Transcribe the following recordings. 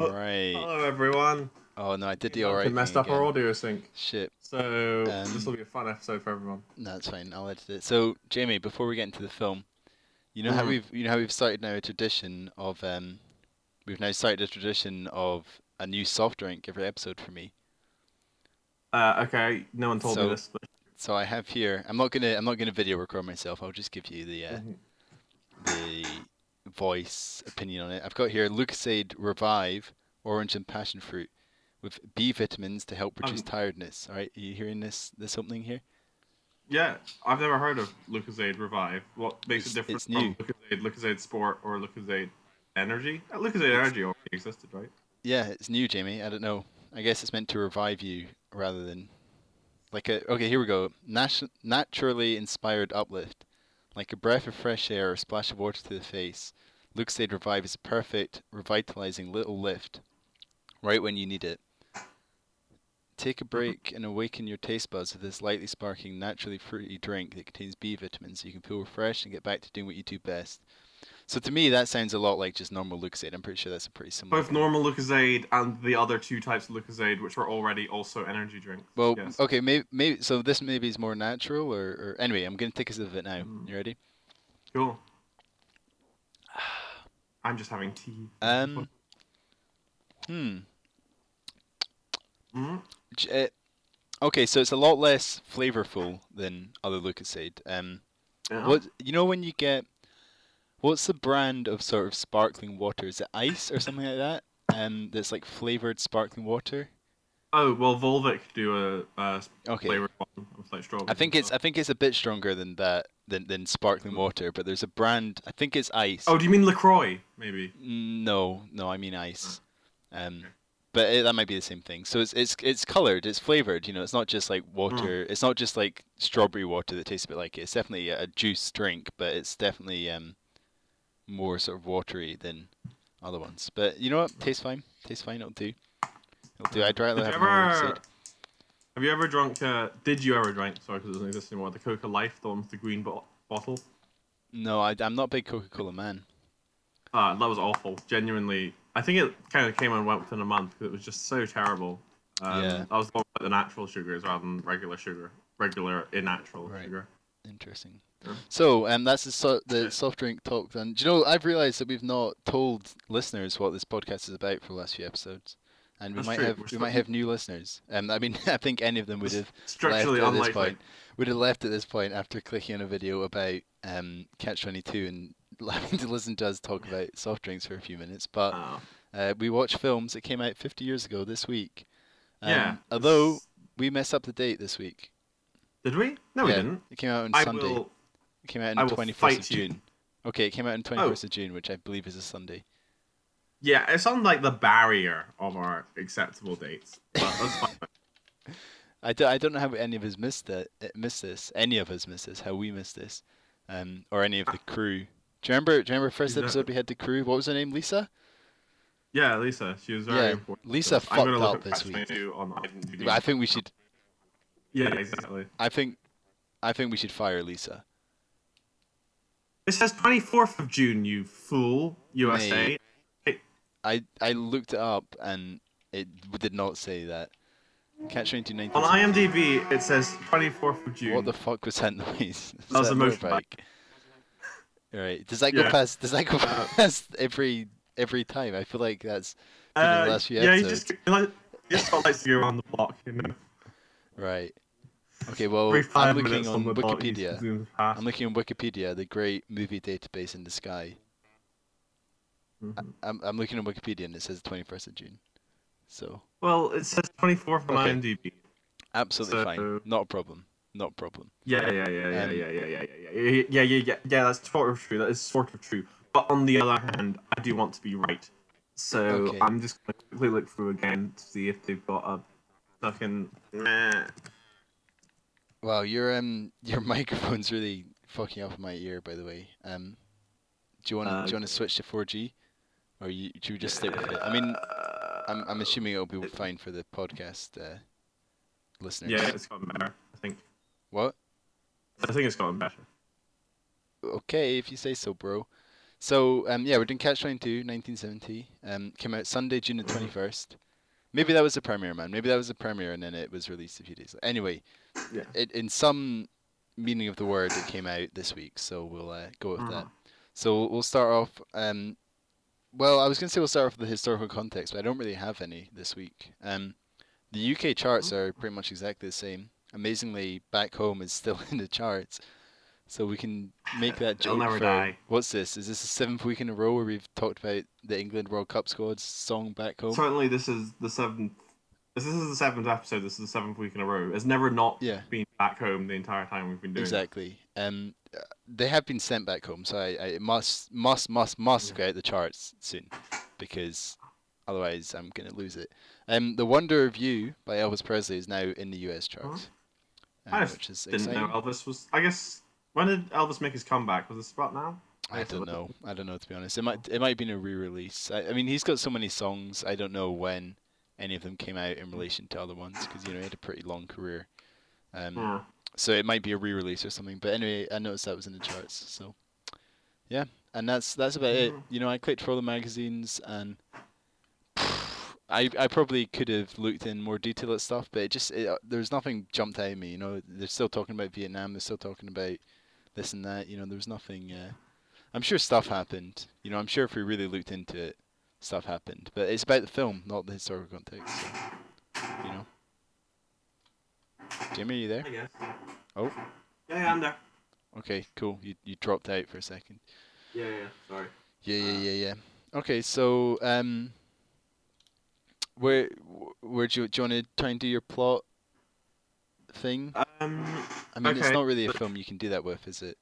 Alright. Hello everyone. Oh no, I did the alright. We messed up our audio sync. Shit. So this will be a fun episode for everyone. No, that's fine, I'll edit it. So Jamie, before we get into the film, you know how we've started now a tradition of a new soft drink every episode for me. Okay, no one told me this. But... So I have here. I'm not gonna video record myself. I'll just give you the voice opinion on it. I've got here Lucozade Revive, orange and passion fruit, with B vitamins to help reduce tiredness. All right, are you hearing this opening here? Yeah, I've never heard of Lucozade Revive. What makes it different from Lucozade Sport, or Lucozade Energy? Lucozade Energy already existed, right? Yeah, it's new, Jamie. I don't know. I guess it's meant to revive you rather than like a... Okay, here we go. Naturally inspired uplift. Like a breath of fresh air or a splash of water to the face, Lucozade Revive is a perfect, revitalizing little lift right when you need it. Take a break and awaken your taste buds with this lightly sparkling, naturally fruity drink that contains B vitamins so you can feel refreshed and get back to doing what you do best. So to me, that sounds a lot like just normal Lucozade. I'm pretty sure that's a pretty similar... Both normal Lucozade and the other two types of Lucozade, which were already also energy drinks. Well, yes. Okay, maybe so this maybe is more natural, or anyway, I'm going to take a sip of it now. You ready? Cool. I'm just having tea. Okay, so it's a lot less flavorful than other Lucozade. What you know when you get... What's the brand of sort of sparkling water? Is it Ice or something like that? That's like flavored sparkling water. Oh well, Volvic do a flavored one with like strawberry. I think it's a bit stronger than that than sparkling water, but there's a brand. I think it's Ice. Oh, do you mean LaCroix? Maybe. No, I mean Ice. But that might be the same thing. So it's colored, it's flavored. You know, it's not just like water. It's not just like strawberry water that tastes a bit like it. It's definitely a juice drink, but it's definitely more sort of watery than other ones. But you know what? Tastes fine. Tastes fine. It'll do. It'll do. I'd rather have more. Have you ever drunk? Did you ever drink? Sorry, because it doesn't exist anymore. The Coca Life, the one with the green bottle. No, I'm not a big Coca-Cola man. Ah, that was awful. Genuinely, I think it kind of came and went within a month because it was just so terrible. That was the one with the natural sugars rather than regular sugar, natural sugar. Interesting. So that's the soft drink talk done. Do you know, I've realised that we've not told listeners what this podcast is about for the last few episodes, and we might have new listeners. I mean, I think any of them would have left at this point after clicking on a video about Catch-22 and having to listen to us talk about soft drinks for a few minutes. But we watch films that came out 50 years ago this week. Although we messed up the date this week. Did we? No, we didn't. It came out on Sunday. It came out on the 21st of June. Okay, it came out on 21st of June, which I believe is a Sunday. Yeah, it's on like the barrier of our acceptable dates. But that's fine. I don't know how any of us missed this. Any of us missed this. How we missed this, or any of the crew. Do you remember the first episode we had the crew? What was her name? Lisa. Yeah, Lisa. She was very important. Lisa fucked up this week. I think we should. Yeah, exactly. I think we should fire Lisa. It says 24th of June, you fool, USA. Mate, I looked it up and it did not say that. Catch-22 on IMDb, it says 24th of June. What the fuck was that noise? That was a motorbike. All right. Does that go past? Does that go past every time? I feel like that's been the last few episodes. Yeah, he just likes to go around the block, you know. Right. Okay, well, I'm looking on Wikipedia. I'm looking on Wikipedia, the great movie database in the sky. I'm looking on Wikipedia, and it says 21st of June. So. Well, it says 24th on IMDb. Absolutely fine. Not a problem. Not a problem. Yeah. That's sort of true. That is sort of true. But on the other hand, I do want to be right. So I'm just going to quickly look through again to see if they've got a fucking... Wow, your microphone's really fucking up in my ear, by the way. Do you want to switch to 4G, or should we just stick with it? I mean, I'm assuming it'll be fine for the podcast listeners. Yeah, it's gotten better, I think. What? I think it's gotten better. Okay, if you say so, bro. So yeah, we're doing Catch-22, 1970. Came out Sunday, June the 21st. Maybe that was the premiere, man. Maybe that was the premiere, and then it was released a few days later. Anyway, yeah. In some meaning of the word, it came out this week, so we'll go with that. So we'll start off... well, I was going to say we'll start off with the historical context, but I don't really have any this week. The UK charts are pretty much exactly the same. Amazingly, Back Home is still in the charts. So we can make that joke. They'll never die. What's this? Is this the 7th week in a row where we've talked about the England World Cup squad's song Back Home? Certainly, this is the 7th. This is the 7th episode. This is the 7th week in a row. It's never not been back home the entire time we've been doing. Exactly. It. They have been sent back home, so it must go out the charts soon, because otherwise I'm gonna lose it. The Wonder of You by Elvis Presley is now in the US charts, which is exciting. Didn't know Elvis was. I guess. When did Elvis make his comeback? Was this about now? I don't know. I don't know, to be honest. It might have been a re-release. I mean, he's got so many songs. I don't know when any of them came out in relation to other ones, because you know he had a pretty long career. So it might be a re-release or something. But anyway, I noticed that was in the charts. So yeah, and that's about it. You know, I clicked for all the magazines, and I probably could have looked in more detail at stuff, but there's nothing jumped out at me. You know, they're still talking about Vietnam. They're still talking about this and that, you know, there was nothing, I'm sure stuff happened, you know, I'm sure if we really looked into it, stuff happened, but it's about the film, not the historical context, so, you know. Jimmy, are you there? I guess. Oh. Yeah, I'm there. Okay, cool, you dropped out for a second. Yeah, sorry. Yeah. Okay, so, where do you want to try and do your plot thing? I mean, it's not really a film you can do that with, is it?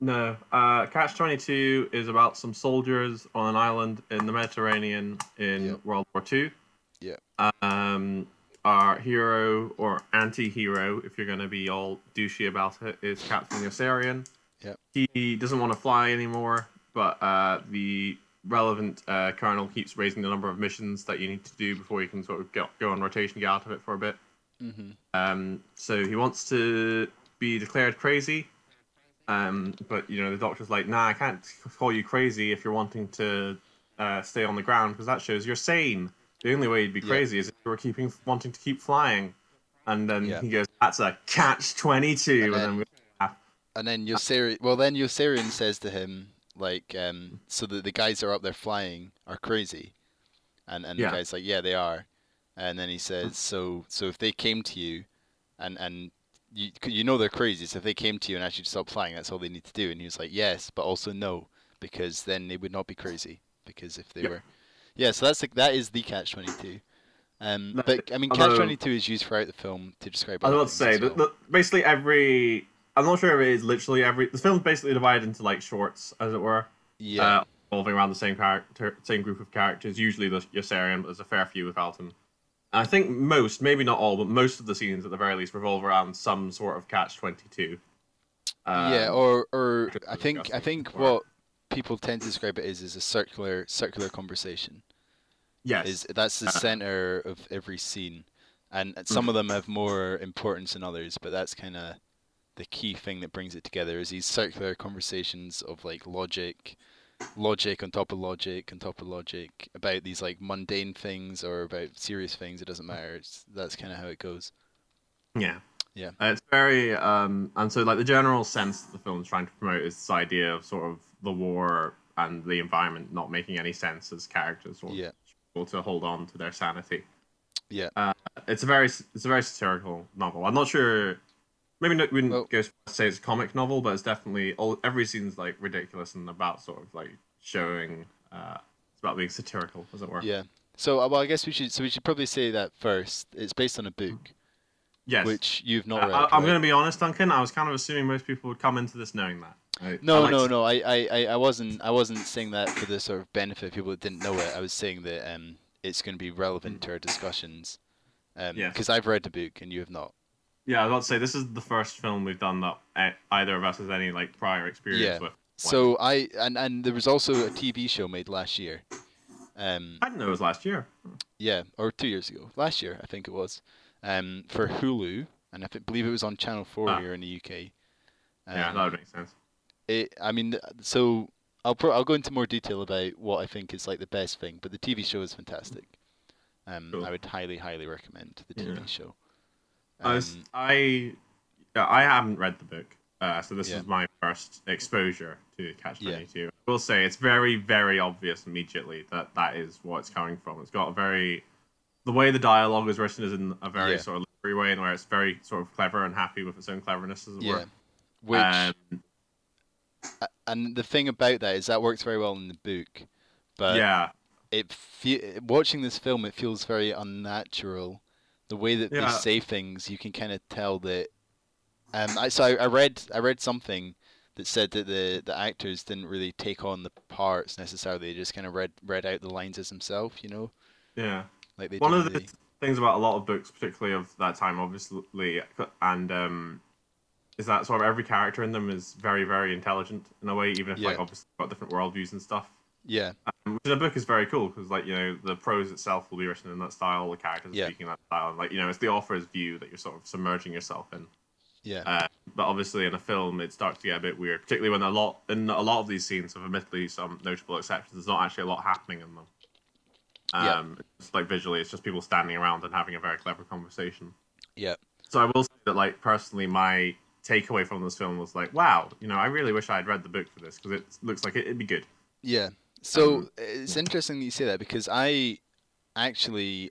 No. Catch-22 is about some soldiers on an island in the Mediterranean in World War II. Yeah. Our hero, or anti-hero, if you're going to be all douchey about it, is Captain Yossarian. Yeah. He doesn't want to fly anymore, but the relevant colonel keeps raising the number of missions that you need to do before you can sort of go on rotation, get out of it for a bit. So he wants to be declared crazy, but you know the doctor's like, nah, I can't call you crazy if you're wanting to stay on the ground, because that shows you're sane. The only way you'd be crazy is if you were wanting to keep flying. And then he goes, that's a catch-22, and then Yossarian. Well, then Yossarian says to him, like, so that the guys that are up there flying are crazy, and the guy's like, yeah, they are. And then he says, so if they came to you, and you know they're crazy, so if they came to you and asked you to stop flying, that's all they need to do. And he was like, yes, but also no, because then they would not be crazy, because if they were, So that's like that is the Catch-22. But I mean, Catch-22 is used throughout the film to describe. I was about to say basically every. I'm not sure if it is literally every. The film's basically divided into like shorts, as it were. Yeah. Revolving around the same group of characters. Usually the Yossarian, but there's a fair few without him. I think most, maybe not all, but most of the scenes at the very least revolve around some sort of Catch-22. Or I think what people tend to describe it is a circular conversation. Yes, that's the center of every scene, and some of them have more importance than others, but that's kind of the key thing that brings it together is these circular conversations of like logic on top of logic on top of logic about these like mundane things or about serious things. It doesn't matter. That's kind of how it goes. Yeah. It's very and so like the general sense that the film's trying to promote is this idea of sort of the war and the environment not making any sense as characters or struggle to hold on to their sanity. It's a very satirical novel. I'm not sure. Maybe we wouldn't go say it's a comic novel, but it's definitely every scene's like ridiculous and about sort of like showing it's about being satirical, as it were. Yeah. So well, I guess we should probably say that first. It's based on a book. Yes. Which you've not read. I'm going to be honest, Duncan. I was kind of assuming most people would come into this knowing that. No. I wasn't saying that for the sort of benefit of people that didn't know it. I was saying that it's going to be relevant to our discussions. Because I've read the book and you have not. Yeah, I was about to say, this is the first film we've done that either of us has any like prior experience with. So and there was also a TV show made last year. I didn't know it was last year. Yeah, or 2 years ago. Last year, I think it was. For Hulu, and I believe it was on Channel 4 here in the UK. That would make sense. I mean, so I'll go into more detail about what I think is like the best thing, but the TV show is fantastic. Cool. I would highly recommend the TV show. I haven't read the book, so this is my first exposure to Catch-22. Yeah. I will say it's very obvious immediately that that is what it's coming from. It's got a very... The way the dialogue is written is in a very sort of literary way, and where it's very sort of clever and happy with its own cleverness, as it were. Which... and the thing about that is that works very well in the book, but watching this film, it feels very unnatural. The way that they say things, you can kind of tell that. I read something that said that the actors didn't really take on the parts necessarily. They just kind of read out the lines as themselves, you know. Yeah. Like they one of the things about a lot of books, particularly of that time, obviously, and is that sort of every character in them is very intelligent in a way, even if like obviously got different worldviews and stuff. Yeah. Which in a book is very cool because, like, you know, the prose itself will be written in that style, the characters are speaking in that style, and, like, you know, it's the author's view that you're sort of submerging yourself in. Yeah. But obviously in a film it starts to get a bit weird, particularly when in a lot of these scenes, with admittedly some notable exceptions, there's not actually a lot happening in them. It's like visually, it's just people standing around and having a very clever conversation. Yeah. So I will say that, like, personally, my takeaway from this film was like, wow, you know, I really wish I had read the book for this because it looks like it'd be good. Yeah. So it's interesting that you say that because I actually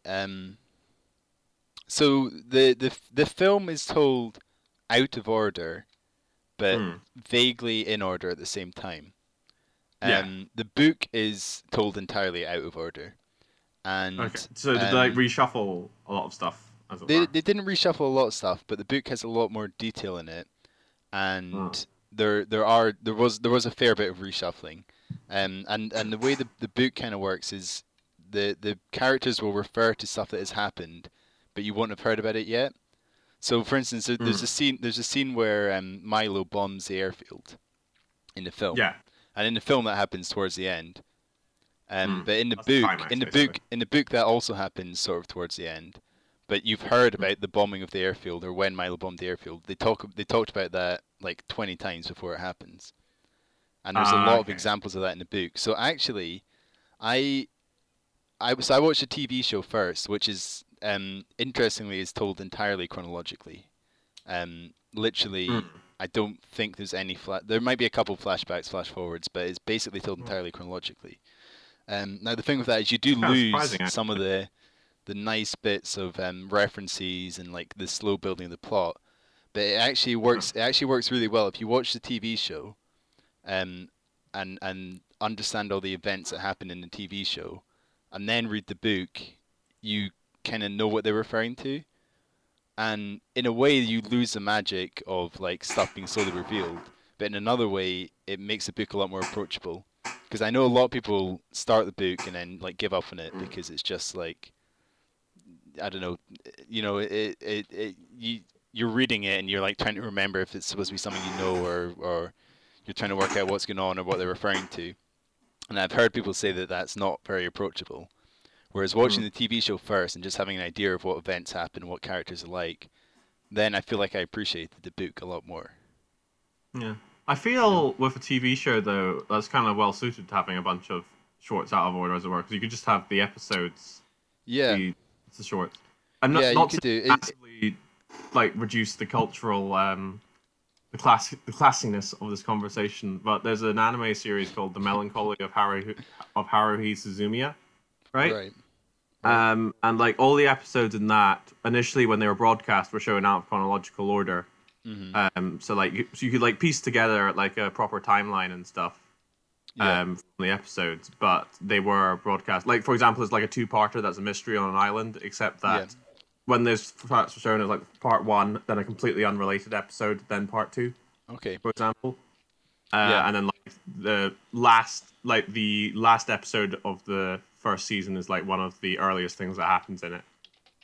so the film is told out of order, but vaguely in order at the same time. The book is told entirely out of order, and so did they reshuffle a lot of stuff? They didn't reshuffle a lot of stuff, but the book has a lot more detail in it, and there was a fair bit of reshuffling. And the way the book kind of works is the characters will refer to stuff that has happened, but you won't have heard about it yet. So, for instance, there's a scene where Milo bombs the airfield in the film. Yeah. And in the film, that happens towards the end. But in the book, that also happens sort of towards the end. But you've heard about the bombing of the airfield, or when Milo bombed the airfield. They talked about that like 20 times before it happens. And there's a lot of examples of that in the book. So actually, I watched a TV show first, which is interestingly is told entirely chronologically. Literally, I don't think there's any there might be a couple flashbacks, flash forwards, but it's basically told entirely chronologically. Now the thing with that is you do lose some of the nice bits of references and like the slow building of the plot, but it actually works. It actually works really well if you watch the TV show. And understand all the events that happen in the TV show, and then read the book, you kind of know what they're referring to, and in a way you lose the magic of like stuff being slowly revealed. But in another way, it makes the book a lot more approachable, because I know a lot of people start the book and then like give up on it because it's just like, I don't know, you know, you're reading it and you're like trying to remember if it's supposed to be something you know or you're trying to work out what's going on or what they're referring to. And I've heard people say that that's not very approachable. Whereas watching the TV show first and just having an idea of what events happen, what characters are like, then I feel like I appreciated the book a lot more. Yeah. I feel with a TV show, though, that's kind of well suited to having a bunch of shorts out of order, as it were, because you could just have the episodes. Yeah. It's a short. And not to reduce the cultural... The classiness of this conversation, but there's an anime series called The Melancholy of Haruhi Suzumiya, right? Right. And like all the episodes in that, initially when they were broadcast, were shown out of chronological order. So like you could like piece together like a proper timeline and stuff. From the episodes, but they were broadcast. Like for example, it's like a two-parter that's a mystery on an island, except that. Yeah. When those parts were shown as like part one, then a completely unrelated episode, then part two. Okay. For example. And then like the last episode of the first season is like one of the earliest things that happens in it.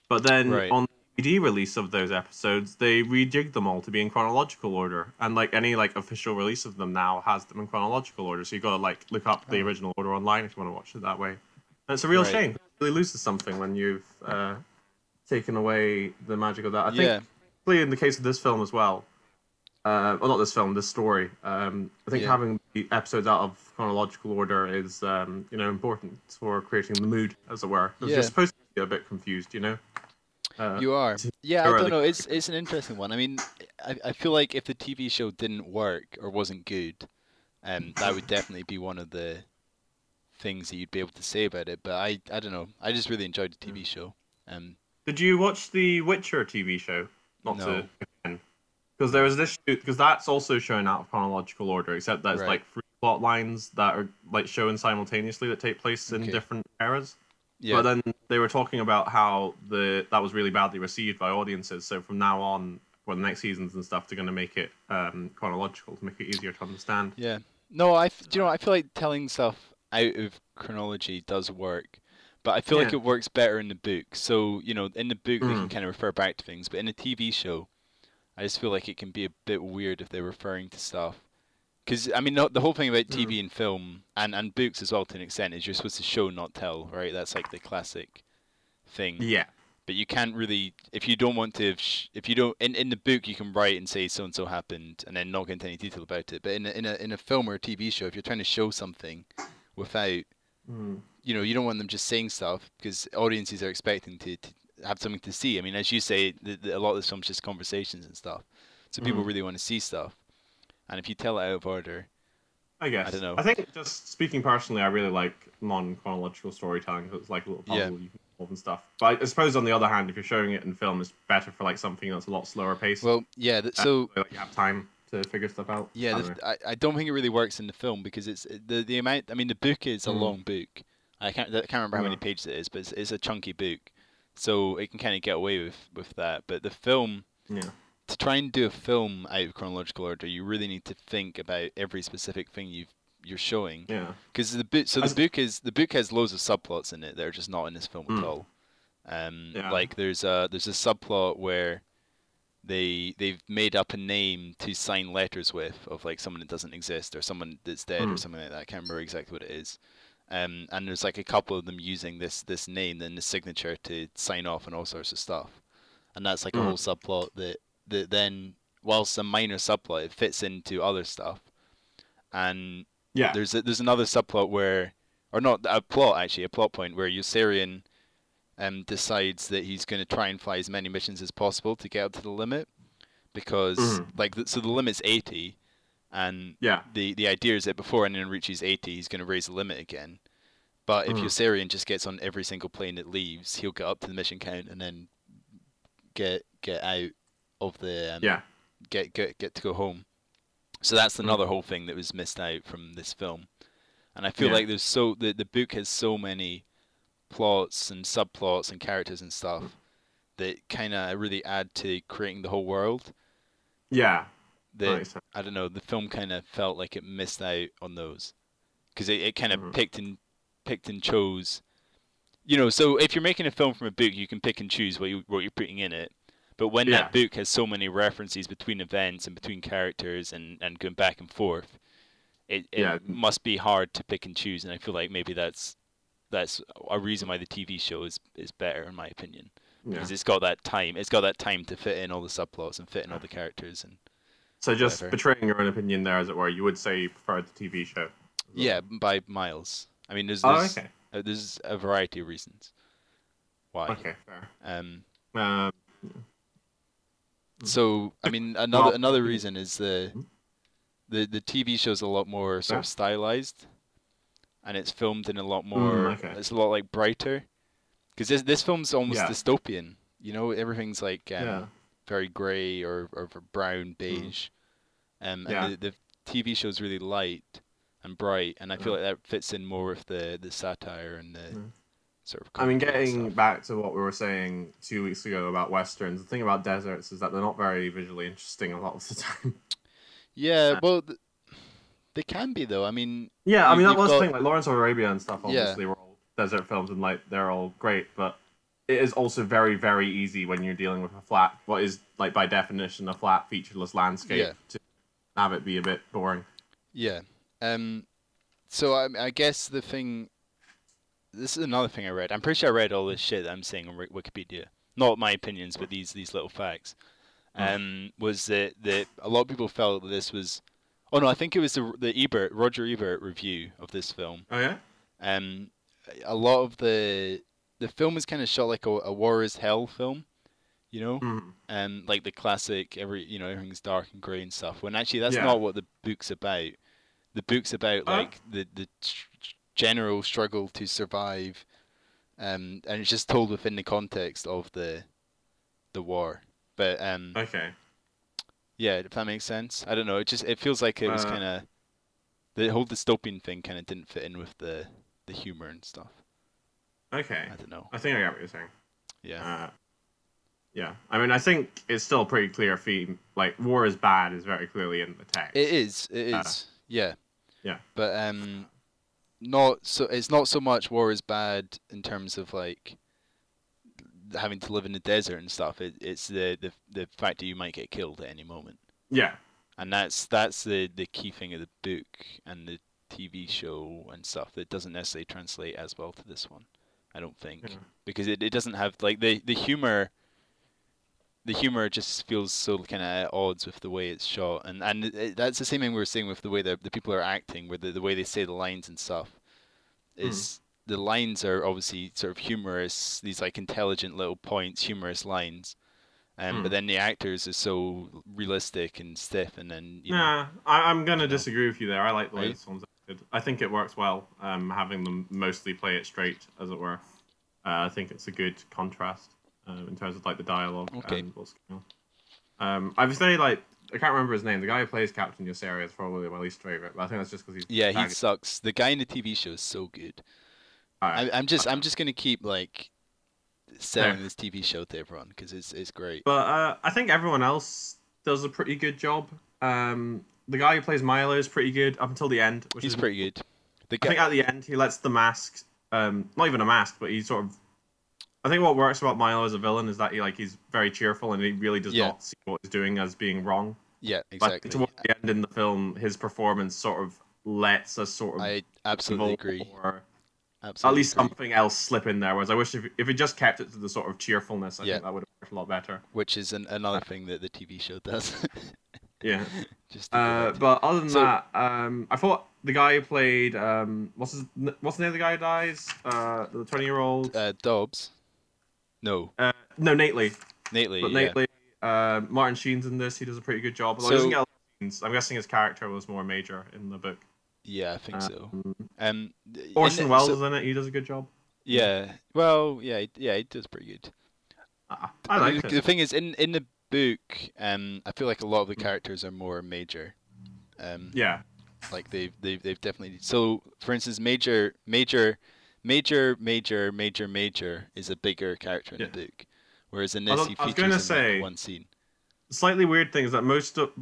But then on the DVD release of those episodes, they rejigged them all to be in chronological order. And like any like official release of them now has them in chronological order. So you gotta like look up the original order online if you want to watch it that way. And it's a real shame. It really loses something when you've taken away the magic of that. I think, particularly in the case of this film as well, or not this film, this story, I think having episodes out of chronological order is, you know, important for creating the mood, as it were. Because you're supposed to be a bit confused, you know? You are. Yeah, I don't know. It's an interesting one. I mean, I feel like if the TV show didn't work or wasn't good, that would definitely be one of the things that you'd be able to say about it. But I don't know. I just really enjoyed the TV show. Did you watch the Witcher TV show? No. Because there was this shoot, because that's also shown out of chronological order, except that it's like three plot lines that are like shown simultaneously that take place in different eras. Yeah. But then they were talking about how that was really badly received by audiences. So from now on, for the next seasons and stuff, they're going to make it chronological to make it easier to understand. Yeah. No, do you know, I feel like telling stuff out of chronology does work, but I feel like it works better in the book. So, you know, in the book they can kind of refer back to things, but in a TV show, I just feel like it can be a bit weird if they're referring to stuff. Because, I mean, the whole thing about TV and film, and books as well to an extent, is you're supposed to show, not tell, right? That's like the classic thing. Yeah. But you can't really, if you don't want to, if you don't, in the book you can write and say so-and-so happened and then not get into any detail about it. But in a film or a TV show, if you're trying to show something without, you know, you don't want them just saying stuff because audiences are expecting to have something to see. I mean, as you say, a lot of this film's just conversations and stuff. So people really want to see stuff. And if you tell it out of order, I guess. I don't know. I think, just speaking personally, I really like non-chronological storytelling because it's like a little puzzle you can solve and stuff. But I suppose, on the other hand, if you're showing it in film, it's better for like something that's a lot slower paced. Well, yeah. So like, you have time to figure stuff out. Yeah, I don't think it really works in the film because it's the amount. I mean, the book is a long book. I can't remember how many pages it is, but it's a chunky book, so it can kind of get away with that. But the film, to try and do a film out of chronological order, you really need to think about every specific thing you're showing. Yeah. Because the book has loads of subplots in it that are just not in this film at all. Like there's a subplot where they've made up a name to sign letters with, of like someone that doesn't exist or someone that's dead or something like that. I can't remember exactly what it is. And there's like a couple of them using this name and the signature to sign off on all sorts of stuff. And that's like a whole subplot that then, whilst a minor subplot, it fits into other stuff. And there's another subplot where, or not a plot actually, a plot point where Yossarian decides that he's going to try and fly as many missions as possible to get up to the limit, because so the limit's 80, and the idea is that before anyone reaches 80, he's going to raise the limit again. But if Yossarian just gets on every single plane that leaves, he'll get up to the mission count and then get out of the get to go home. So that's another whole thing that was missed out from this film. And I feel like there's the book has so many plots and subplots and characters and stuff that kind of really add to creating the whole world. Yeah. I don't know, the film kind of felt like it missed out on those, because it kind of picked and chose. You know, so if you're making a film from a book, you can pick and choose what you're putting in it. But when that book has so many references between events and between characters and going back and forth, it must be hard to pick and choose. And I feel like maybe that's a reason why the TV show is better, in my opinion, because it's got that time. It's got that time to fit in all the subplots and fit in all the characters. And so, just betraying your own opinion there, as it were, you would say you preferred the TV show. Yeah, by miles. I mean, there's a variety of reasons why. Okay, fair. So, I mean, another reason is the TV show's a lot more sort of stylized, and it's filmed in a lot more. It's a lot like brighter, because this film's almost dystopian. You know, everything's like very grey or brown beige, and the TV show's really light and bright, and I feel like that fits in more with the satire and the. Sort of, I mean, getting back to what we were saying 2 weeks ago about Westerns, the thing about deserts is that they're not very visually interesting a lot of the time. Yeah, well, they can be, though. I mean... Yeah, I mean, that was the thing, like, Lawrence of Arabia and stuff, obviously, were all desert films, and, like, they're all great, but it is also very, very easy when you're dealing with a flat, what is, like, by definition, a flat, featureless landscape, to have it be a bit boring. Yeah. So, I guess the thing... This is another thing I read. I'm pretty sure I read all this shit that I'm saying on Wikipedia. Not my opinions, but these little facts. Was that a lot of people felt that this was Oh no, I think it was the Ebert, Roger Ebert review of this film. Oh yeah. A lot of the film is kind of shot like a war is hell film, you know, like the classic everything's dark and grey and stuff. When actually that's not what the book's about. The book's about like the general struggle to survive, and it's just told within the context of the war. But okay. Yeah, if that makes sense. I don't know. It feels like it was kind of the whole dystopian thing kind of didn't fit in with the humor and stuff. Okay. I don't know. I think I get what you're saying. Yeah. Yeah. I mean, I think it's still a pretty clear theme. Like, war is bad is very clearly in the text. It is. It is. Yeah. Yeah. But it's not so much war is bad in terms of like having to live in the desert and stuff. It's the fact that you might get killed at any moment. Yeah. And that's the key thing of the book and the TV show and stuff that doesn't necessarily translate as well to this one, I don't think. Yeah. Because it doesn't have like the humor just feels so kind of at odds with the way it's shot, and that's the same thing we were saying with the way the people are acting, with the way they say the lines and stuff. Is the lines are obviously sort of humorous, these like intelligent little points, humorous lines, but then the actors are so realistic and stiff, and then you know, I'm gonna disagree with you there. I like the way this one's acted. I think it works well, having them mostly play it straight, as it were. I think it's a good contrast in terms of like the dialogue and what's going on. I would say like I can't remember his name. The guy who plays Captain Yossarian is probably my least favorite, but I think that's just because he sucks. The guy in the TV show is so good. Right. I'm just gonna keep like selling this TV show to everyone because it's great. But I think everyone else does a pretty good job. The guy who plays Milo is pretty good up until the end, which is pretty good. I think at the end he lets the mask, not even a mask, but he sort of. I think what works about Milo as a villain is that he's very cheerful and he really does not see what he's doing as being wrong. Yeah, exactly. But towards the end in the film, his performance sort of lets us sort of. I absolutely agree. Absolutely. At least something else slip in there, whereas I wish if it just kept it to the sort of cheerfulness, I think that would have worked a lot better. Which is another thing that the TV show does. Yeah. But other than that, I thought the guy who played what's the name of the guy who dies? The 20-year-old Dobbs. No. No, Nately. Nately. Martin Sheen's in this. He does a pretty good job. Although he doesn't get a lot of scenes. I'm guessing his character was more major in the book. Yeah, I think so. Orson Welles is in it. He does a good job. Yeah. Well, yeah, he does pretty good. I like it. The thing is, in the book, I feel like a lot of the characters are more major. Yeah. Like they've definitely. So, for instance, Major is a bigger character in the book, whereas in this he features in one scene. Slightly weird thing is that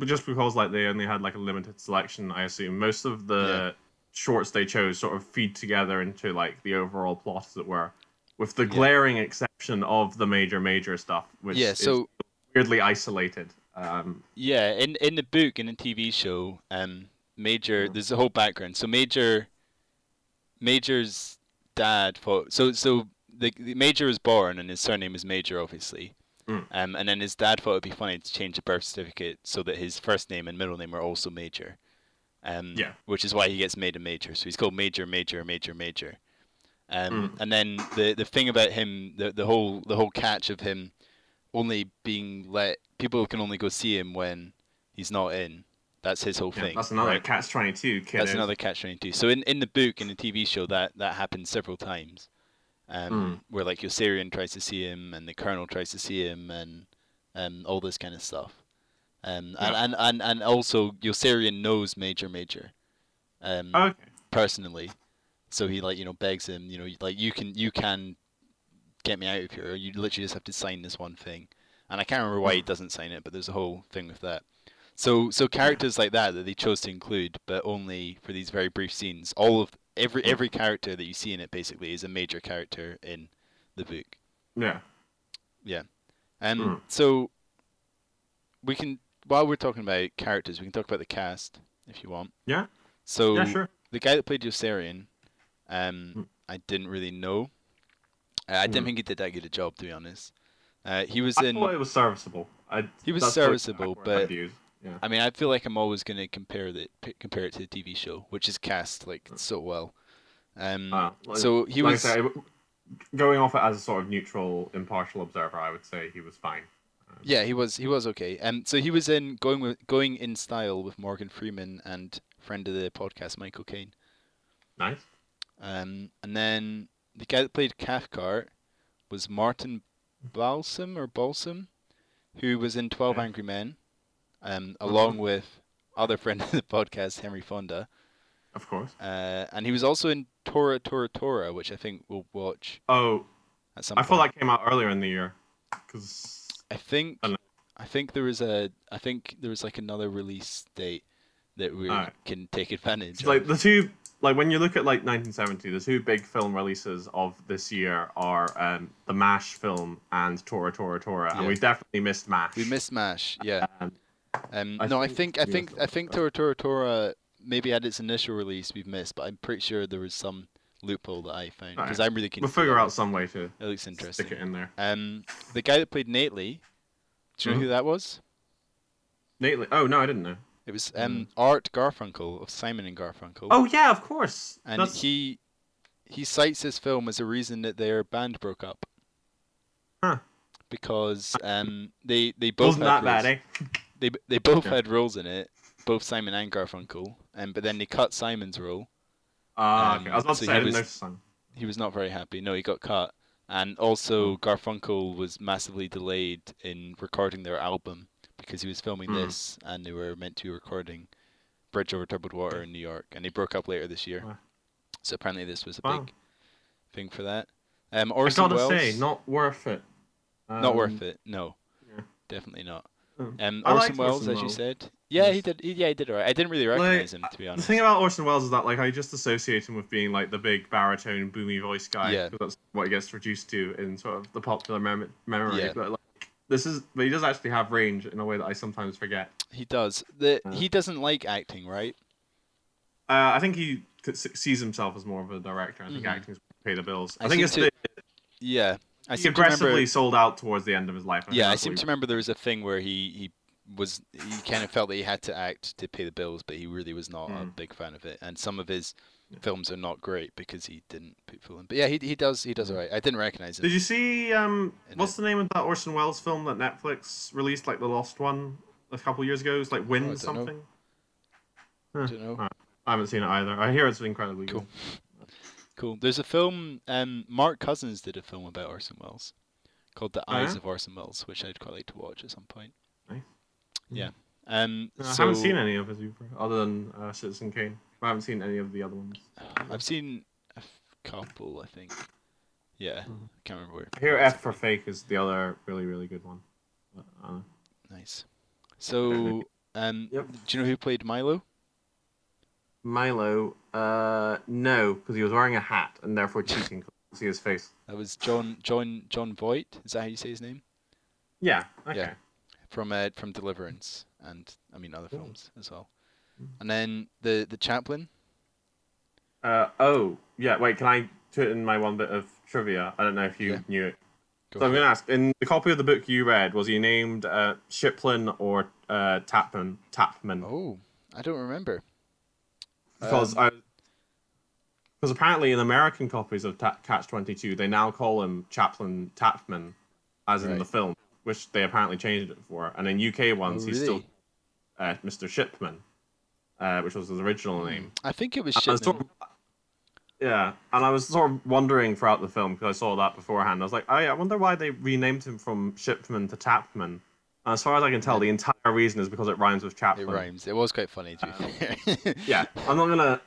just because they only had a limited selection, I assume most of the shorts they chose sort of feed together into the overall plot, as it were, with the glaring exception of the major stuff, which is weirdly isolated. In the book and the TV show, Major, there's a whole background. So Major's dad fought. So the Major was born, and his surname is Major, obviously. And then his dad thought it'd be funny to change the birth certificate so that his first name and middle name are also Major. Which is why he gets made a Major. So he's called Major Major Major Major. And then the thing about him, the whole catch of him only being people can only go see him when he's not in. That's his whole thing. That's another Catch-22. That's another Catch-22. So in the book and the TV show that happens several times. Where Yossarian tries to see him and the Colonel tries to see him and all this kind of stuff. And also Yossarian knows Major personally. So he begs him, you can get me out of here, or you literally just have to sign this one thing. And I can't remember why he doesn't sign it, but there's a whole thing with that. So characters like that they chose to include, but only for these very brief scenes. Every character that you see in it basically is a major character in the book. Yeah. So we can, while we're talking about characters, we can talk about the cast if you want. Yeah. So sure. The guy that played Yossarian, I didn't really know. I didn't think he did that good a job, to be honest. He was. I thought it was serviceable. He was serviceable, but Yeah. I mean, I feel like I'm always going to compare it to the TV show, which is cast like so well. So he was I say, going off it as a sort of neutral, impartial observer. I would say he was fine. Yeah, he was okay. So he was in Going in Style with Morgan Freeman and friend of the podcast Michael Caine. Nice. And then the guy that played Cathcart was Martin Balsam, who was in 12 Angry Men, along with other friend of the podcast Henry Fonda. Of course. And he was also in Tora Tora Tora, which I think we'll watch. Oh, at some point. Thought that came out earlier in the year, because. I think there was like another release date that we can take advantage of. Like the two, like when you look at like 1970, the two big film releases of this year are the MASH film and Tora Tora Tora, and we definitely missed MASH. We missed MASH, yeah. I think Tora Tora Tora maybe had its initial release we've missed, but I'm pretty sure there was some loophole that I found because I'm really keen. We'll figure out some way to it looks interesting. Stick it in there. The guy that played Nately, do you know who that was? Nately? Oh no, I didn't know. It was Art Garfunkel of Simon and Garfunkel. Oh yeah, of course. And he cites this film as a reason that their band broke up. Huh? Because they both wasn't had that roles. Bad, eh? They both had roles in it, both Simon and Garfunkel, and but then they cut Simon's role. Okay. I was about to say, I didn't notice him. He was not very happy. No, he got cut. And also, Garfunkel was massively delayed in recording their album because he was filming this, and they were meant to be recording Bridge Over Troubled Water in New York, and they broke up later this year. Wow. So apparently this was a big thing for that. Orson Welles, I gotta say, not worth it. Not worth it, no. Yeah. Definitely not. Orson Welles, as you said... Yeah, he did. Yeah, he did alright. I didn't really recognize him, to be honest. The thing about Orson Welles is that, like, I just associate him with being like the big baritone, boomy voice guy. Yeah. Because that's what he gets reduced to in sort of the popular memory. Yeah. But like, but he does actually have range in a way that I sometimes forget. He does. He doesn't like acting, right? I think he sees himself as more of a director. I think acting is pay the bills. I think it's yeah. He aggressively sold out towards the end of his life. Yeah, I seem to remember there was a thing where he kind of felt that he had to act to pay the bills, but he really was not a big fan of it. And some of his films are not great because he didn't put full in. But yeah, he does alright. I didn't recognize him. Did you see what's the name of that Orson Welles film that Netflix released, like the Lost one, a couple years ago? It's like Wind something. I don't know. I haven't seen it either. I hear it's incredibly cool. Cool. There's a film. Mark Cousins did a film about Orson Welles called The Eyes of Orson Welles, which I'd quite like to watch at some point. Nice. Yeah. So I haven't seen any of his other than Citizen Kane. I haven't seen any of the other ones. I've seen a couple, I think. Yeah, I can't remember where. I hear F for Fake is the other really, really good one. But, nice. So, do you know who played Milo? Milo? No, because he was wearing a hat and therefore cheating because I couldn't see his face. That was John Voight. Is that how you say his name? Yeah. Okay. Yeah. From Deliverance and I mean other films as well, and then the Chaplain. Oh yeah, wait. Can I put in my one bit of trivia? I don't know if you knew it. So I'm gonna ask. In the copy of the book you read, was he named Chaplain or Tappman? Tappman. Oh, I don't remember. Because because apparently in American copies of Catch-22, they now call him Chaplain Tappman, as in the film. Which they apparently changed it for, and in UK ones he's still Mr. Shipman, which was his original name. I think it was Shipman. And I was sort of wondering throughout the film because I saw that beforehand. I was like, oh yeah, I wonder why they renamed him from Shipman to Tappman. And as far as I can tell, the entire reason is because it rhymes with Chaplain. It rhymes. It was quite funny to be fair. Yeah, I'm not gonna.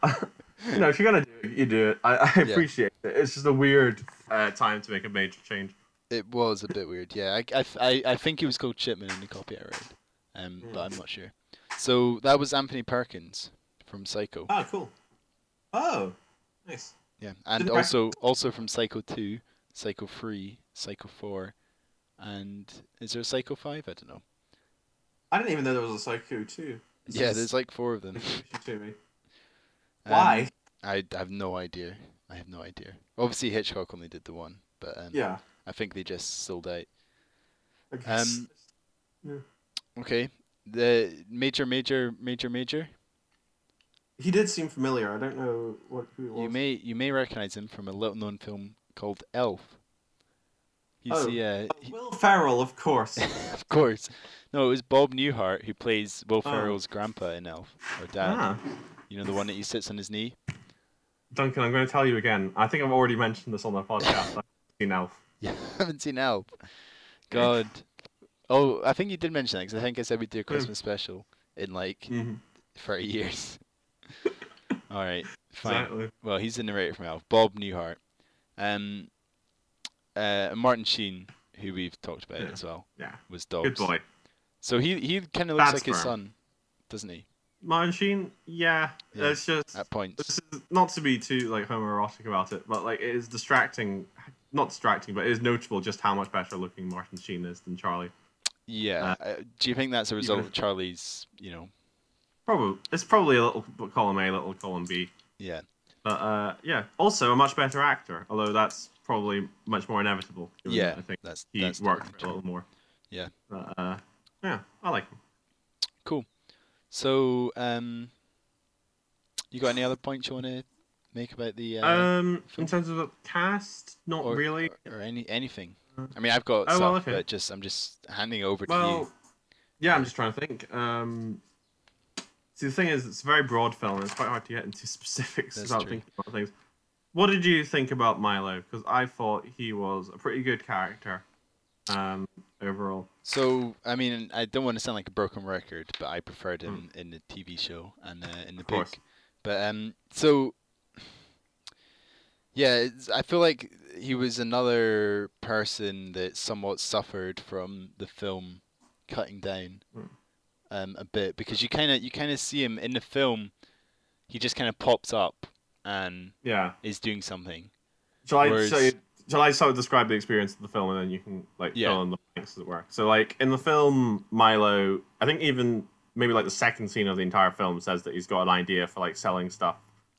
You know, if you're gonna do it, you do it. I appreciate it. It's just a weird time to make a major change. It was a bit weird, yeah. I think he was called Chipman in the copy I read, but I'm not sure. So that was Anthony Perkins from Psycho. Oh, cool. Oh, nice. Yeah, and also from Psycho 2, Psycho 3, Psycho 4, and is there a Psycho 5? I don't know. I didn't even know there was a Psycho 2. Yeah, there's like 4 of them. Why? I have no idea. I have no idea. Obviously, Hitchcock only did the one, but yeah. I think they just sold out. Okay. The Major. He did seem familiar. I don't know who he was. You may recognize him from a little-known film called Elf. He's Will Ferrell, of course. Of course. No, it was Bob Newhart who plays Will Ferrell's grandpa in Elf, or dad. Ah. You know, the one that he sits on his knee. Duncan, I'm going to tell you again. I think I've already mentioned this on the podcast. I haven't seen Elf. Yeah, I haven't seen Elf. God. Oh, I think you did mention that, because I think I said we'd do a Christmas special in, 30 years. All right, fine. Exactly. Well, he's the narrator from Elf, Bob Newhart. Martin Sheen, who we've talked about as well, was Dobbs. Good boy. So he kind of looks like his son, doesn't he? Martin Sheen, yeah. It's just at points. This is not to be too homoerotic about it, but it is distracting. Not distracting, but it is notable just how much better looking Martin Sheen is than Charlie. Yeah. Do you think that's a result of Charlie's? It's probably a little column A, little column B. Yeah. But also a much better actor, although that's probably much more inevitable. Yeah. I think he worked a little more. Yeah. But, I like him. Cool. So, you got any other points you want to make about the film? In terms of the cast, not really. Or anything. I mean, I've got stuff, but I'm just handing it over to you. Yeah, I'm just trying to think. See, the thing is, it's a very broad film, and it's quite hard to get into specifics without thinking about things. What did you think about Milo? Because I thought he was a pretty good character overall. So, I mean, I don't want to sound like a broken record, but I preferred him in the TV show and in the book. But, I feel like he was another person that somewhat suffered from the film cutting down. A bit, because you kind of see him in the film, he just kind of pops up and is doing something. Shall I sort of describe the experience of the film, and then you can fill in the blanks, as it were. So in the film, Milo, I think even maybe the second scene of the entire film says that he's got an idea for selling stuff,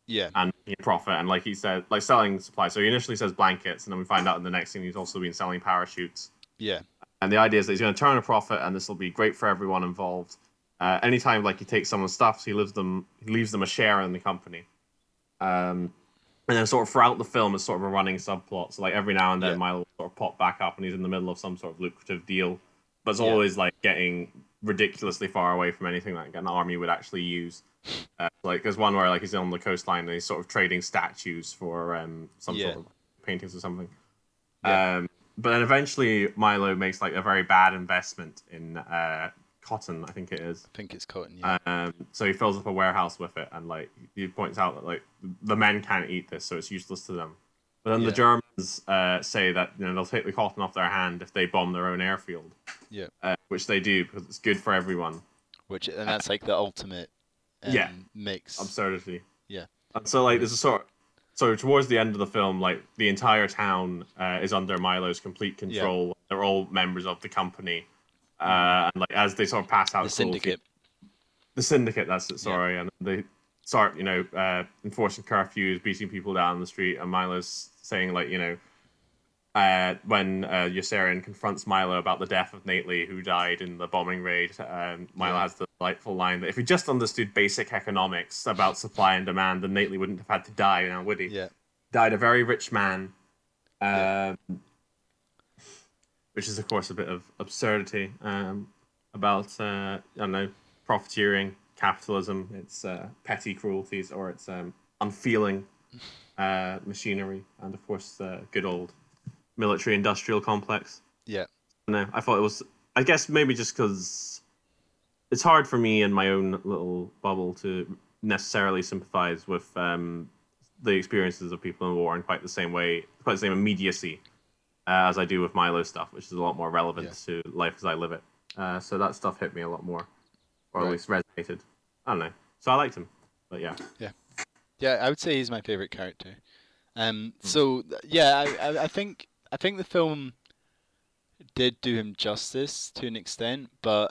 and making a profit, and he said selling supplies. So he initially says blankets, and then we find out in the next scene he's also been selling parachutes. Yeah. And the idea is that he's going to turn a profit, and this will be great for everyone involved. Anytime he takes someone's stuff, so he leaves them a share in the company. And then sort of throughout the film, it's sort of a running subplot. So every now and then, Milo will sort of pop back up, and he's in the middle of some sort of lucrative deal. But it's always getting ridiculously far away from anything that an army would actually use. There's one where he's on the coastline, and he's sort of trading statues for some sort of paintings or something. Yeah. But then eventually Milo makes a very bad investment in cotton, I think it is. I think it's cotton, yeah. So he fills up a warehouse with it, and he points out that the men can't eat this, so it's useless to them. But then the Germans say that they'll take the cotton off their hand if they bomb their own airfield. Yeah. Which they do, because it's good for everyone. And that's the ultimate mix. Absurdity. Yeah. And so there's a sort of... So towards the end of the film, the entire town is under Milo's complete control. Yeah. They're all members of the company, and as they sort of pass out the syndicate. The syndicate, that's it. Sorry, and they start enforcing curfews, beating people down the street, and Milo's saying when Yossarian confronts Milo about the death of Nately, who died in the bombing raid, Milo has the delightful line that if he just understood basic economics about supply and demand, then Nately wouldn't have had to die now, would he? Yeah. Died a very rich man, which is of course a bit of absurdity about I don't know, profiteering, capitalism, its petty cruelties, or its unfeeling machinery, and of course the good old military-industrial complex. Yeah. No, I thought it was. I guess maybe just because. It's hard for me in my own little bubble to necessarily sympathize with the experiences of people in war in quite the same immediacy as I do with Milo stuff, which is a lot more relevant to life as I live it. So that stuff hit me a lot more, or at least resonated. I don't know. So I liked him, but yeah. I would say he's my favorite character. So yeah, I think the film did do him justice to an extent, but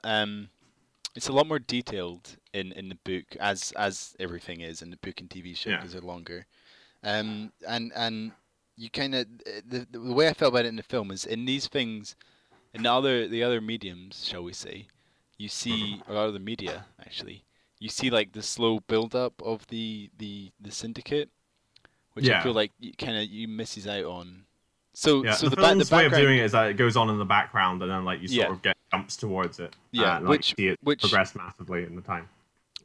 it's a lot more detailed in the book, as everything is in the book and TV show, because they're longer. And you kind of the way I felt about it in the film is in these things, in the other mediums, shall we say, you see, or out of the media actually, you see like the slow build up of the syndicate, which I feel like you misses out on. So, so the way of doing it is that it goes on in the background, and then like you sort of get jumps towards it. Yeah, and, like, which progressed massively in the time.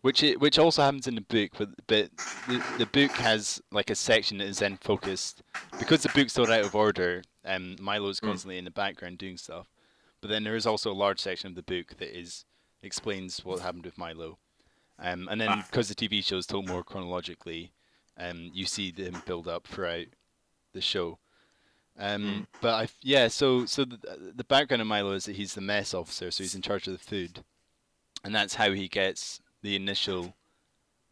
Which also happens in the book, but the book has like a section that is then focused because the book's sort of out of order. Milo's constantly in the background doing stuff, but then there is also a large section of the book that explains what happened with Milo, and then because the TV show is told more chronologically, you see them build up throughout the show. But so the background of Milo is that he's the mess officer, so he's in charge of the food, and that's how he gets the initial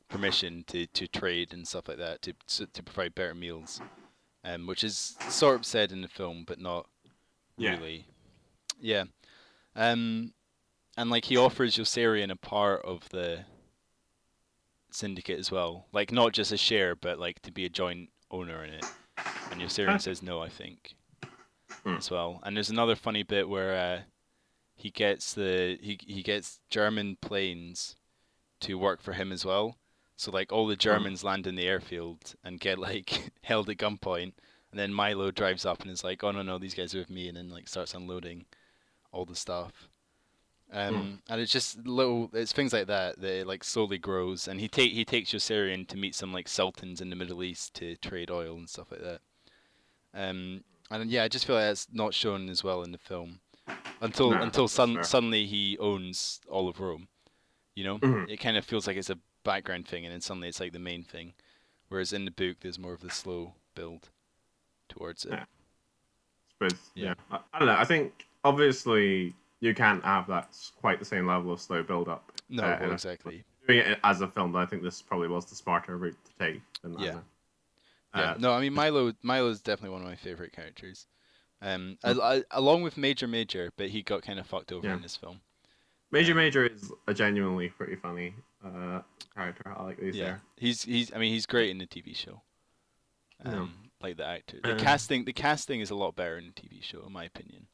permission to trade and stuff like that, to provide better meals, which is sort of said in the film, but not really. Yeah. And like he offers Yossarian a part of the syndicate as well, like not just a share, but like to be a joint owner in it. And Yossarian says no, I think, as well. And there's another funny bit where he gets he gets German planes to work for him as well. So like all the Germans land in the airfield and get like held at gunpoint, and then Milo drives up and is like, oh no, these guys are with me, and then like starts unloading all the stuff. And it's just it's things like that that it like slowly grows, and he takes Yossarian to meet some like sultans in the Middle East to trade oil and stuff like that. And yeah, I just feel like that's not shown as well in the film until suddenly he owns all of Rome. You know, it kind of feels like it's a background thing, and then suddenly it's like the main thing. Whereas in the book, there's more of the slow build towards it. I don't know. I think obviously you can't have that quite the same level of slow build up. No, exactly. Doing it as a film, I think this probably was the smarter route to take. Than that. No, I mean Milo is definitely one of my favorite characters, along with Major, but he got kind of fucked over in this film. Major is a genuinely pretty funny character. I like these. Yeah, he's. I mean, he's great in the TV show. Like the actor, the casting is a lot better in the TV show, in my opinion.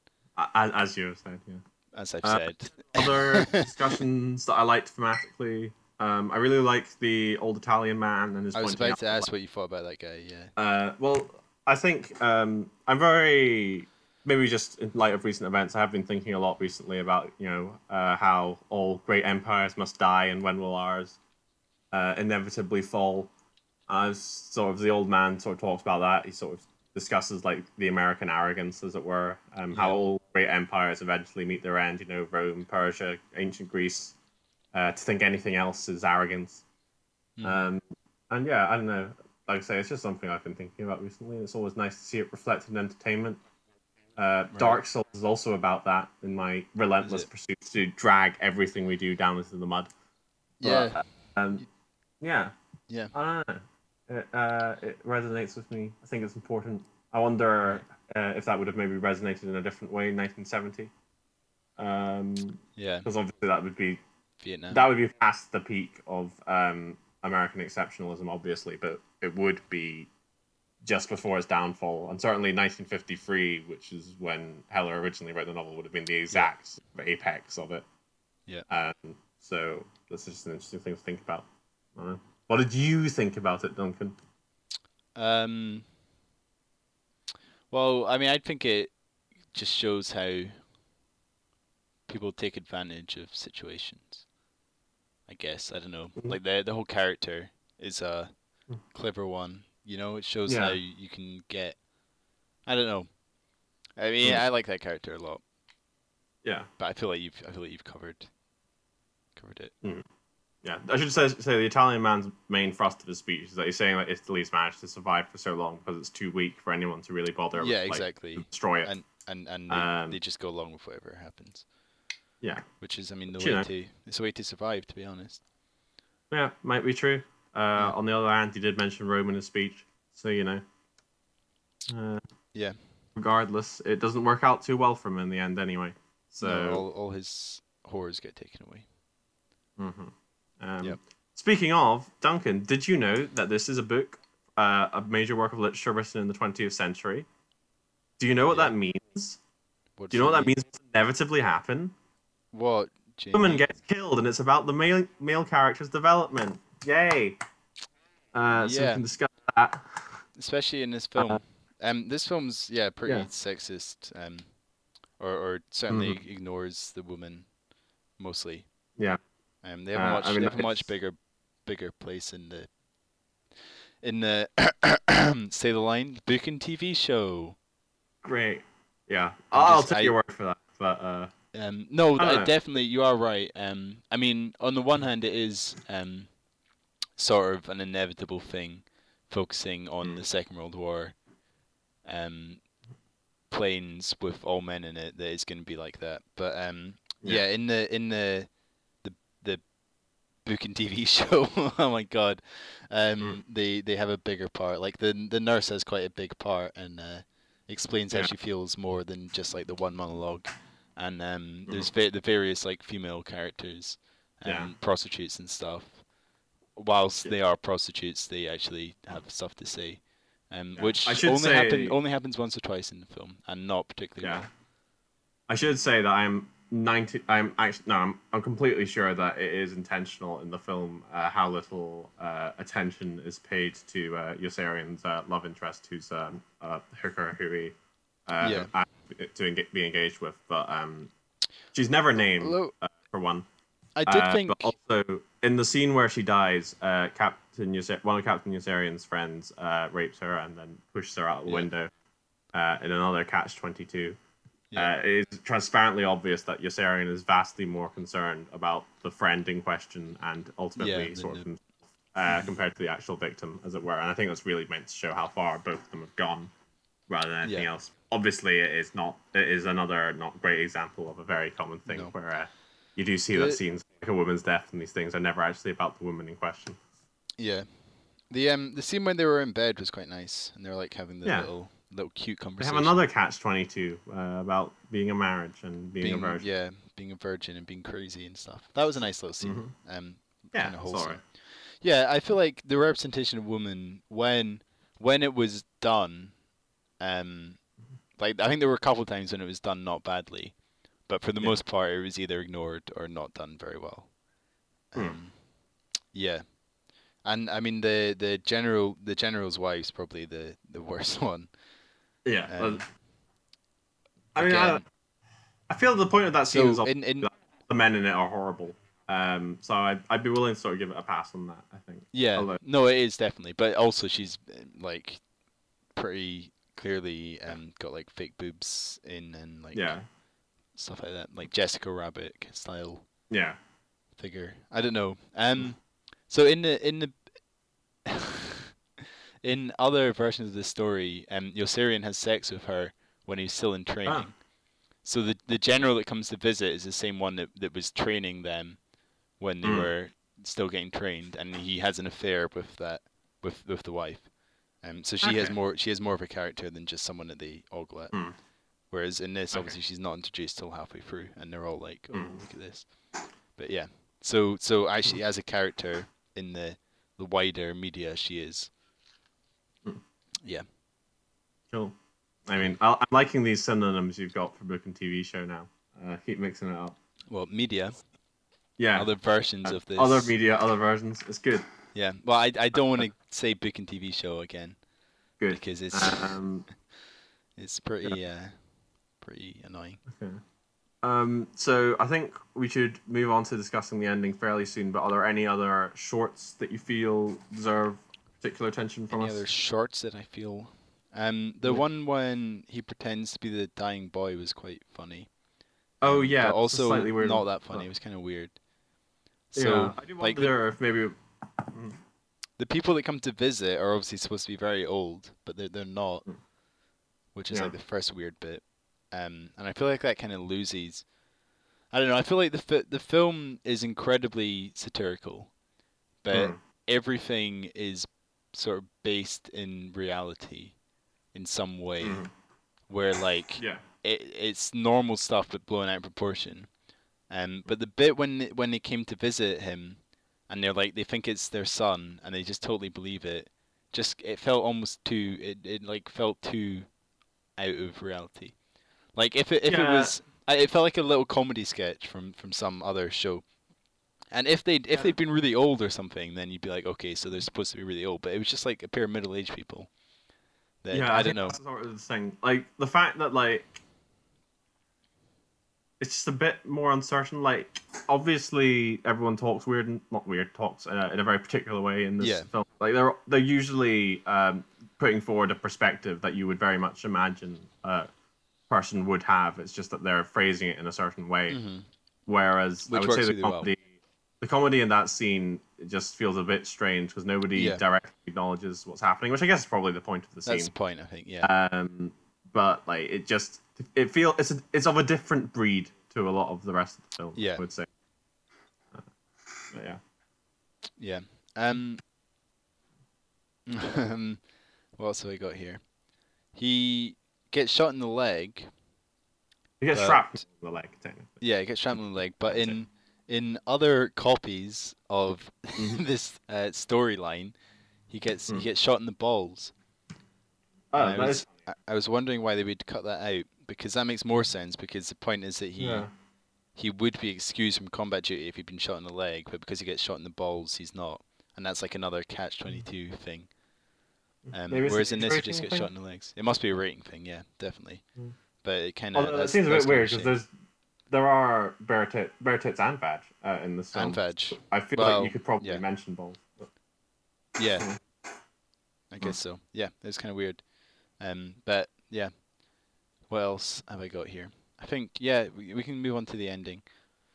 As you have said, yeah. As I've said. Other discussions that I liked thematically. I really liked the old Italian man and his. I was about to ask what you thought about that guy. Yeah. Well, I think I'm very. Maybe just in light of recent events, I have been thinking a lot recently about, you know, how all great empires must die and when will ours inevitably fall. Sort of the old man sort of talks about that. He sort of discusses like the American arrogance, as it were, how all great empires eventually meet their end. You know, Rome, Persia, ancient Greece. To think anything else is arrogance. And yeah, I don't know. Like I say, it's just something I've been thinking about recently, and it's always nice to see it reflected in entertainment. Dark Souls is also about that in my relentless pursuit to drag everything we do down into the mud. Yeah. But, yeah. I don't know. It resonates with me. I think it's important. I wonder if that would have maybe resonated in a different way in 1970. Yeah. Because obviously that would be Vietnam. That would be past the peak of American exceptionalism, obviously, but it would be just before its downfall, and certainly 1953, which is when Heller originally wrote the novel, would have been the exact apex of it. Yeah. So that's just an interesting thing to think about. I don't know. What did you think about it, Duncan? Well, I mean, I think it just shows how people take advantage of situations. I guess, I don't know. Like the whole character is a clever one. You know, it shows how you can get. I don't know. I mean, I like that character a lot. Yeah, but I feel like you've covered it. Yeah, I should say the Italian man's main thrust of his speech is that he's saying that Italy's managed to survive for so long because it's too weak for anyone to really bother. Yeah, with, exactly. Like, destroy it, and they just go along with whatever happens. Yeah, which is, I mean, it's a way to survive, to be honest. Yeah, might be true. On the other hand, he did mention Rome in his speech, so, you know. Yeah. Regardless, it doesn't work out too well for him in the end anyway. So no, all his horrors get taken away. Yep. Speaking of, Duncan, did you know that this is a book, a major work of literature written in the 20th century? Do you know what that means? Do you know what that means will inevitably happen? What? woman gets killed, and it's about the male character's development. Yay! So we can discuss that. Especially in this film. This film's, pretty sexist, or certainly ignores the woman, mostly. Yeah. They have a much bigger place in the say the line book and TV show. Great. Yeah. I'll take your word for that. But no, definitely you are right. I mean, on the one hand, it is sort of an inevitable thing, focusing on the Second World War, planes with all men in it. That is going to be like that. But in the book and TV show, oh my god, they have a bigger part. Like the nurse has quite a big part, and explains how she feels more than just like the one monologue. And there's the various like female characters, prostitutes and stuff. Whilst they are prostitutes, they actually have stuff to say, which only happens once or twice in the film, and not particularly. Yeah, well. I should say that I'm completely sure that it is intentional in the film how little attention is paid to Yossarian's love interest, who's hooker who he to be engaged with, but she's never named for one. I did think. But also, in the scene where she dies, one of Captain Yossarian's friends rapes her and then pushes her out the window. In another Catch-22, it is transparently obvious that Yossarian is vastly more concerned about the friend in question and ultimately sort of himself, compared to the actual victim, as it were. And I think that's really meant to show how far both of them have gone, rather than anything else. Obviously, it is not. It is another not great example of a very common thing where you do see that scenes like a woman's death and these things are never actually about the woman in question. Yeah, the scene when they were in bed was quite nice, and they were like having the little cute conversation. They have another Catch-22 about being a marriage and being a virgin. Yeah, being a virgin and being crazy and stuff. That was a nice little scene. Kind of wholesome. Yeah, I feel like the representation of women when it was done. Like I think there were a couple of times when it was done not badly, but for the most part it was either ignored or not done very well. And I mean the general's wife's probably the worst one. Yeah. I mean I feel the point of that scene is the men in it are horrible. So I'd be willing to sort of give it a pass on that. I think. Yeah. Although... No, it is definitely, but also she's like pretty. Clearly got like fake boobs in and like stuff like that, like Jessica Rabbit style figure. I don't know. So in other versions of this story, Yossarian has sex with her when he's still in training. So the general that comes to visit is the same one that was training them when they were still getting trained, and he has an affair with that with the wife. So she has more. She has more of a character than just someone at the oglet. Whereas in this, obviously, she's not introduced till halfway through, and they're all like, "Oh, look at this." But yeah, so actually, as a character in the wider media, she is. Yeah. Cool. I mean, I'm liking these synonyms you've got for book and TV show now. Keep mixing it up. Well, media. Yeah. Other versions of this. Other media, other versions. It's good. Yeah, well, I don't want to say book and TV show again, good, because it's pretty pretty annoying. Okay. So I think we should move on to discussing the ending fairly soon. But are there any other shorts that you feel deserve particular attention from us? Any other shorts that I feel? One when he pretends to be the dying boy was quite funny. Oh yeah, but also slightly weird, not that funny. It was kind of weird. So, yeah, I do wonder if maybe. The people that come to visit are obviously supposed to be very old, but they're not, which is like the first weird bit. And I feel like that kind of loses. I don't know. I feel like the film is incredibly satirical, but everything is sort of based in reality, in some way, where like it's normal stuff but blown out of proportion. But the bit when they came to visit him. And they're like, they think it's their son, and they just totally believe it. Just it felt almost too, it like felt too out of reality. Like if it was It felt like a little comedy sketch from some other show. And if they'd been really old or something, then you'd be like, okay, so they're supposed to be really old. But it was just like a pair of middle-aged people. That, yeah, I don't know. That's sort of the thing. Like the fact that like it's just a bit more uncertain. Like obviously everyone talks weird, and not weird, talks in a very particular way in this film. Like they're usually putting forward a perspective that you would very much imagine a person would have. It's just that they're phrasing it in a certain way. Mm-hmm. Whereas I would say the comedy. Well. The comedy in that scene just feels a bit strange because nobody directly acknowledges what's happening, which I guess is probably the point of the scene. That's the point, I think. Yeah. But like it just it's of a different breed to a lot of the rest of the film. Yeah. I would say. Yeah. What else have we got here? He gets shot in the leg. He gets trapped in the leg, technically. Yeah, he gets trapped in the leg, but in other copies of this storyline, he gets shot in the balls. Oh, I was wondering why they would cut that out, because that makes more sense. Because the point is that he would be excused from combat duty if he'd been shot in the leg, but because he gets shot in the balls, he's not, and that's like another Catch-22 thing. Whereas in this, he just gets shot in the legs. It must be a rating thing, yeah, definitely. Mm. But it kind of that seems a bit weird because there are bare tits and vag in this film. And vag. I feel like you could probably mention both. But... yeah. I guess so. Yeah, it's kind of weird. But, yeah. What else have I got here? I think, we can move on to the ending.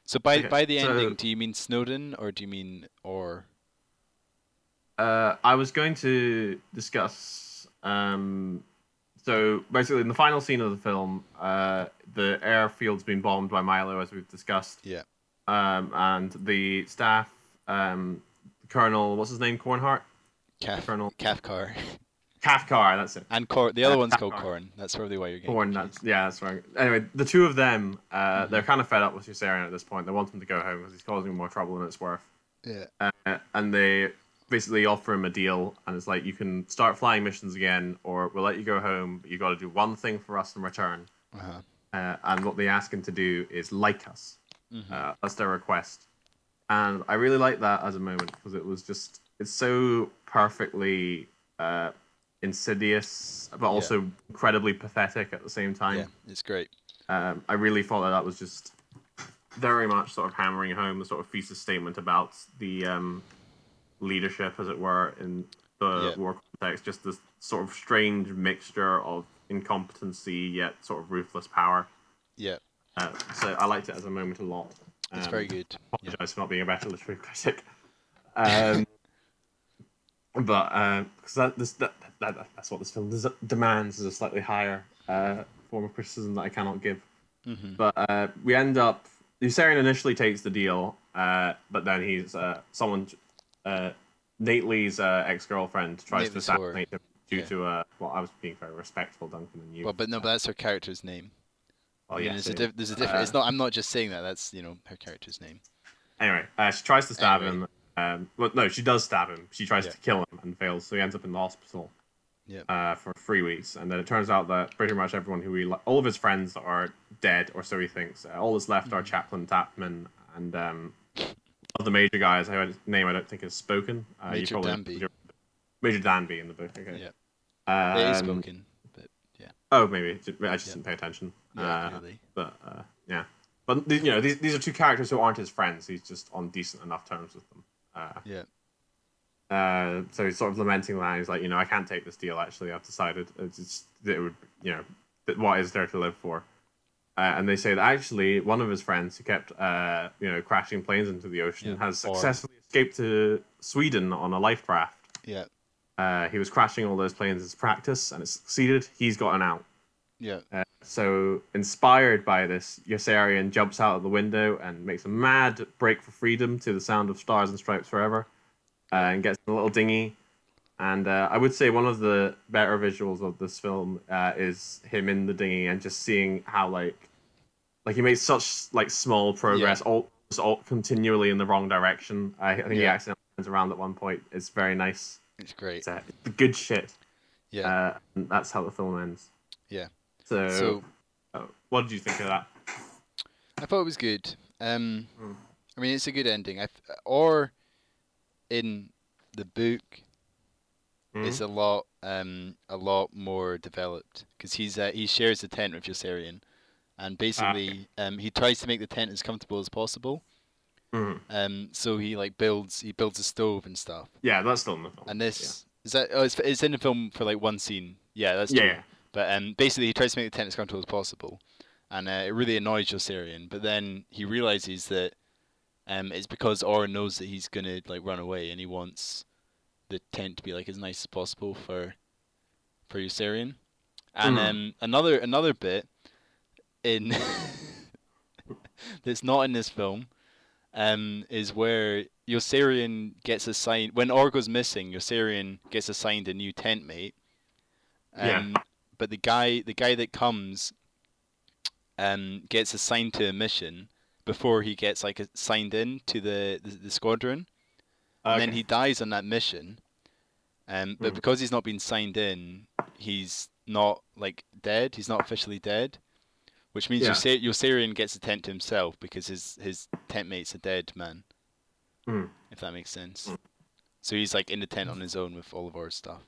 So by the ending, do you mean Snowden or do you mean or? I was going to discuss... So basically, in the final scene of the film, the airfield's been bombed by Milo, as we've discussed. Yeah. And the staff, Colonel, what's his name, Kornhart? Colonel Kafkar. Kafkar, that's it. And the other one's Kafkar. Called Korn. That's probably why you're getting Korn. That's right. Anyway, the two of them, they're kind of fed up with Yossarian at this point. They want him to go home because he's causing more trouble than it's worth. Yeah. And they basically offer him a deal, and it's like, you can start flying missions again, or we'll let you go home, but you got to do one thing for us in return. And what they ask him to do is like us. That's their request. And I really like that as a moment, because it was just, it's so perfectly insidious, but also incredibly pathetic at the same time. Yeah, it's great. I really thought that was just very much sort of hammering home the sort of thesis statement about the leadership, as it were, in the war context, just this sort of strange mixture of incompetency yet sort of ruthless power. Yeah. So I liked it as a moment a lot. It's very good. I apologize for not being a better literary critic. But because that's what this film demands, is a slightly higher form of criticism that I cannot give. But we end up, Yossarian initially takes the deal, but then he's someone. Nately's ex-girlfriend tries to assassinate him due to I was being very respectful, Duncan, and you. Well, but no, but that's her character's name. Oh yeah, there's a different. It's not. I'm not just saying that. That's her character's name. Anyway, she tries to stab him. Well, no, she does stab him. She tries to kill him and fails, so he ends up in the hospital. Yeah. For 3 weeks, and then it turns out that pretty much everyone who all of his friends are dead, or so he thinks. All that's left are Chaplain Tappman and the major guys, whose name I don't think is spoken. Major Danby. Major Danby in the book. Okay. Yeah. It is spoken, but yeah. Oh, maybe I just didn't pay attention. Yeah, really. But yeah, but these are two characters who aren't his friends. He's just on decent enough terms with them. Yeah. So he's sort of lamenting that. He's like, I can't take this deal. Actually, I've decided what is there to live for? And they say that actually one of his friends who kept crashing planes into the ocean has successfully escaped to Sweden on a life raft. Yeah. He was crashing all those planes as practice, and it succeeded. He's gotten out. Yeah. So inspired by this, Yossarian jumps out of the window and makes a mad break for freedom to the sound of Stars and Stripes Forever, and gets in a little dinghy. And I would say one of the better visuals of this film is him in the dinghy and just seeing how like he made such small progress, all continually in the wrong direction. I think he accidentally turns around at one point. It's very nice. It's great. It's the good shit. Yeah. And that's how the film ends. Yeah. So what did you think of that? I thought it was good. I mean, it's a good ending. Or in the book, it's a lot more developed because he shares the tent with Yossarian, and basically he tries to make the tent as comfortable as possible. So he builds a stove and stuff. Yeah, that's done in the film. And this is that it's in the film for like one scene. Yeah, that's done. Yeah. But basically he tries to make the tent as comfortable as possible, and it really annoys Yossarian. But then he realizes that it's because Orin knows that he's gonna run away, and he wants the tent to be as nice as possible for Yossarian. And another bit in that's not in this film. Is where Yossarian gets assigned when Or goes missing. Yossarian gets assigned a new tent mate. But the guy that comes, gets assigned to a mission before he gets signed in to the squadron, and then he dies on that mission. But because he's not been signed in, he's not dead. He's not officially dead. Which means Yossarian gets a tent to himself because his tent mate's a dead man, if that makes sense. So he's in the tent on his own with all of Orr's stuff.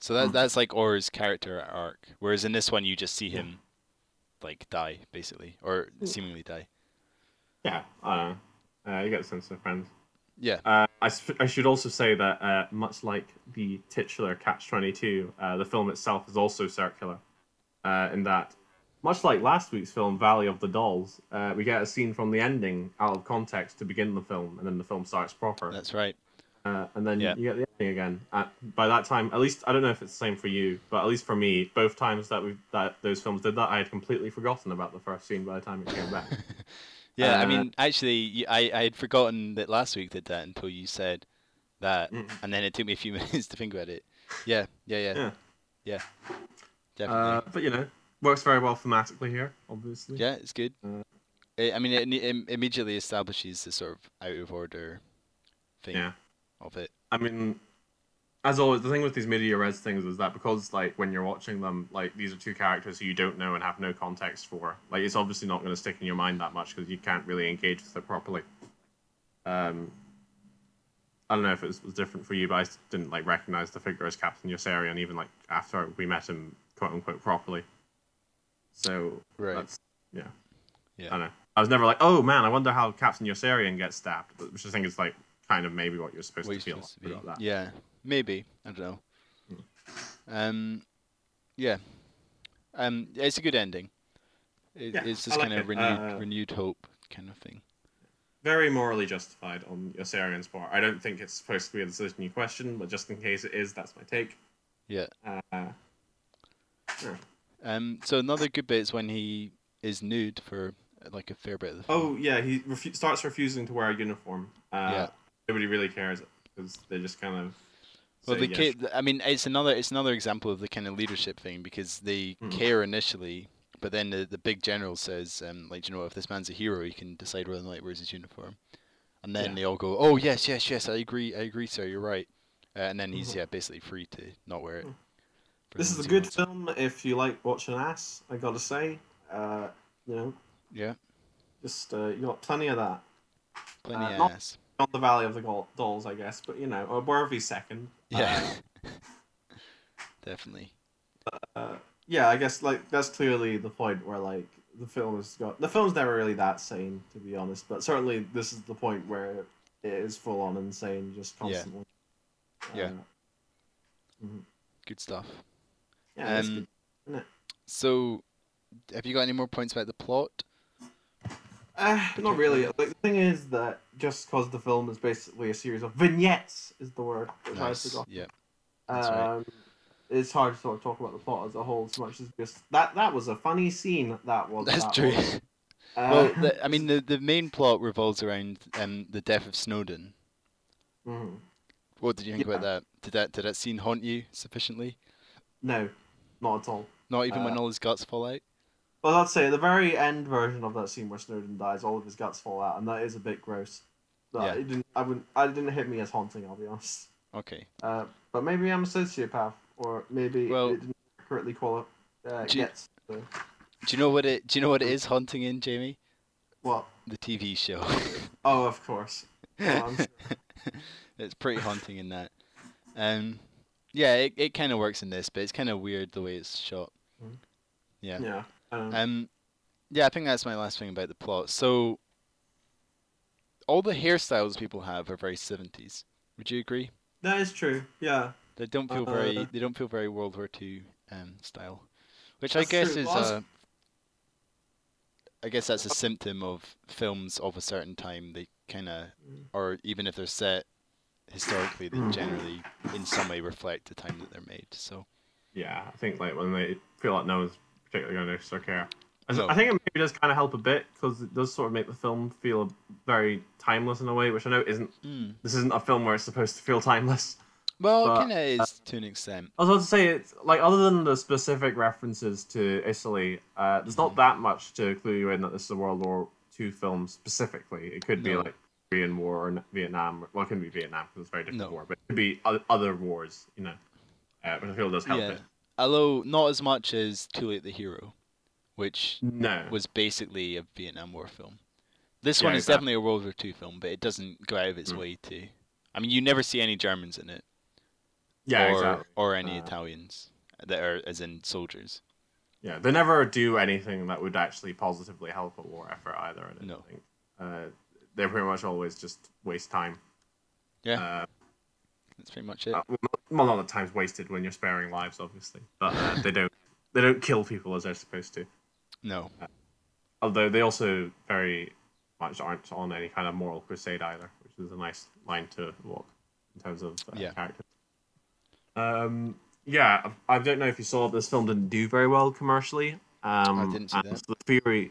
So that's Orr's character arc. Whereas in this one, you just see him die basically, or seemingly die. Yeah, I don't know. You get a sense of friends. Yeah. I should also say that much like the titular Catch-22, the film itself is also circular, in that. Much like last week's film, Valley of the Dolls, we get a scene from the ending out of context to begin the film, and then the film starts proper. That's right. And then you get the ending again. By that time, at least, I don't know if it's the same for you, but at least for me, both times that those films did that, I had completely forgotten about the first scene by the time it came back. Yeah, I mean, actually, I had forgotten that last week did that until you said that, and then it took me a few minutes to think about it. Yeah. Definitely. But, you know, works very well thematically here, obviously. Yeah, it's good. I mean, it immediately establishes the sort of out-of-order thing of it. I mean, as always, the thing with these media res things is that because, when you're watching them, these are two characters who you don't know and have no context for. It's obviously not going to stick in your mind that much because you can't really engage with it properly. I don't know if it was different for you, but I didn't, recognize the figure as Captain Yossarian even, after we met him, quote-unquote, properly. So that's, yeah. I don't know. I was never oh man, I wonder how Captain Yossarian gets stabbed, which I think is kind of maybe what you're supposed to feel about that. Yeah, maybe, I don't know. It's a good ending. It's just kind of renewed hope kind of thing. Very morally justified on Yossarian's part. I don't think it's supposed to be a decision you question, but just in case it is, that's my take. Yeah. So another good bit is when he is nude for a fair bit of the film. Oh yeah, he starts refusing to wear a uniform. Nobody really cares because they just kind of. Well, the kid. I mean, it's another example of the kind of leadership thing because they care initially, but then the big general says, you know, if this man's a hero, he can decide whether or not he wears his uniform, and then they all go, oh yes, I agree, sir, you're right, and then he's basically free to not wear it. This is a good film if you like watching ass, I gotta say. You know. Yeah. Just you got plenty of that. Plenty of ass. Not the Valley of the Dolls, I guess, but you know, a worthy second. Yeah. Definitely. Yeah, I guess that's clearly the point where the film has got the film's never really that sane, to be honest, but certainly this is the point where it is full on insane, just constantly. Yeah. Good stuff. Yeah, good, isn't it? So, have you got any more points about the plot? Not really. The thing is that just because the film is basically a series of vignettes, is the word which I forgot. Yeah. Right. It's hard to sort of talk about the plot as a whole as much as just that was a funny scene. That was. That's that true. Was. Well, I mean, the main plot revolves around the death of Snowden. What did you think about that? Did that scene haunt you sufficiently? No, not at all. Not even when all his guts fall out? Well, I'd say the very end version of that scene where Snowden dies, all of his guts fall out, and that is a bit gross. But it didn't hit me as haunting, I'll be honest. Okay. But maybe I'm a sociopath, or maybe it didn't accurately call it. Do you know what it is haunting in, Jamie? What? The TV show. Oh, of course. Well, I'm sure. It's pretty haunting in that. Yeah, it kind of works in this, but it's kind of weird the way it's shot. Yeah. Yeah. Yeah, I think that's my last thing about the plot. So, all the hairstyles people have are very 70s. Would you agree? That is true. Yeah. They don't feel very. They don't feel very World War II style, which I guess true. Is I guess that's a symptom of films of a certain time. They kind of, or even if they're set historically, they generally in some way reflect the time that they're made. So. Yeah, I think like when they feel like no one's particularly going to notice or care. No. I think it maybe does kind of help a bit because it does sort of make the film feel very timeless in a way, which I know isn't. This isn't a film where it's supposed to feel timeless. Well, but, it kind of is to an extent. I was about to say, it's like other than the specific references to Italy, there's not that much to clue you in that this is a World War II film specifically. It could be like Korean War or Vietnam. Well, it couldn't be Vietnam because it's a very different war, but it could be other wars, you know. But I feel it does help it. Although not as much as Too Late the Hero, which was basically a Vietnam War film. This one is definitely a World War II film, but it doesn't go out of its way to. I mean, you never see any Germans in it. Yeah, or any Italians that are, as in soldiers. Yeah, they never do anything that would actually positively help a war effort either. I don't think. They pretty much always just waste time. Yeah, that's pretty much it. Well, a lot of time's wasted when you're sparing lives, obviously, but they don't kill people as they're supposed to. No. Although they also very much aren't on any kind of moral crusade either, which is a nice line to walk in terms of characters. Yeah, I don't know if you saw, this film didn't do very well commercially. I didn't see that.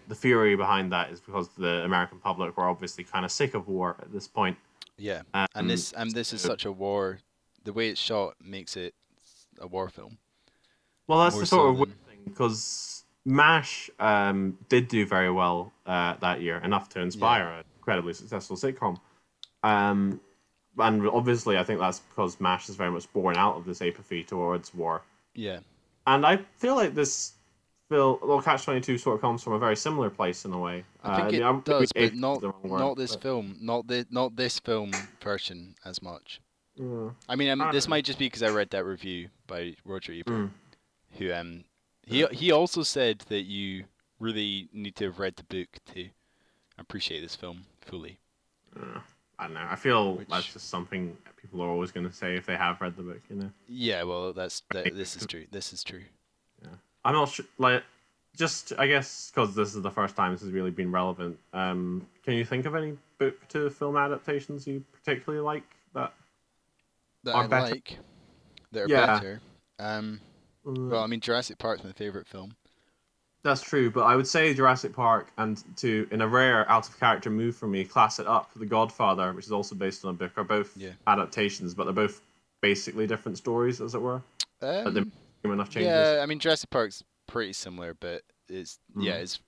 The theory behind that is because the American public were obviously kind of sick of war at this point. Yeah, and this is such a war. The way it's shot makes it a war film. Well, that's the sort of weird thing, because MASH did do very well that year, enough to inspire an incredibly successful sitcom. And obviously, I think that's because MASH is very much born out of this apathy towards war. Yeah. And I feel like this film, well, Catch-22 sort of comes from a very similar place in a way. I think it does, but not this film version as much. Yeah. I mean, this might just be because I read that review by Roger Ebert, who he also said that you really need to have read the book to appreciate this film fully. Yeah. I don't know. I feel that's just something people are always going to say if they have read the book, you know. Yeah, well, this is true. This is true. Yeah, I'm not sure. Like, just I guess because this is the first time this has really been relevant. Can you think of any book to film adaptations you particularly like that are better? Well, I mean, Jurassic Park's my favorite film. That's true, but I would say Jurassic Park and, to in a rare out-of-character move for me, Class It Up, The Godfather, which is also based on a book, are both adaptations, but they're both basically different stories, as it were. But they make enough changes. Yeah, I mean, Jurassic Park's pretty similar, but it's it's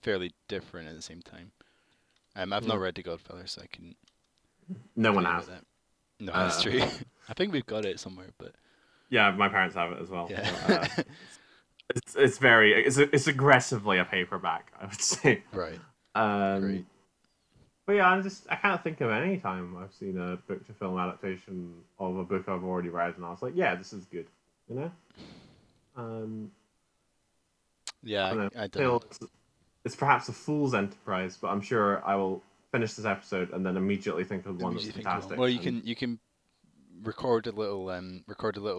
fairly different at the same time. I've not read The Godfather, so I can... No one has. No, that's true. I think we've got it somewhere, but... Yeah, my parents have it as well. Yeah. But, It's aggressively a paperback, I would say. Right. Great. But yeah, I can't think of any time I've seen a book to film adaptation of a book I've already read, and I was like, yeah, this is good, you know. Yeah, I don't know. It's perhaps a fool's enterprise, but I'm sure I will finish this episode and then immediately think of one that's fantastic. Well, you can record a little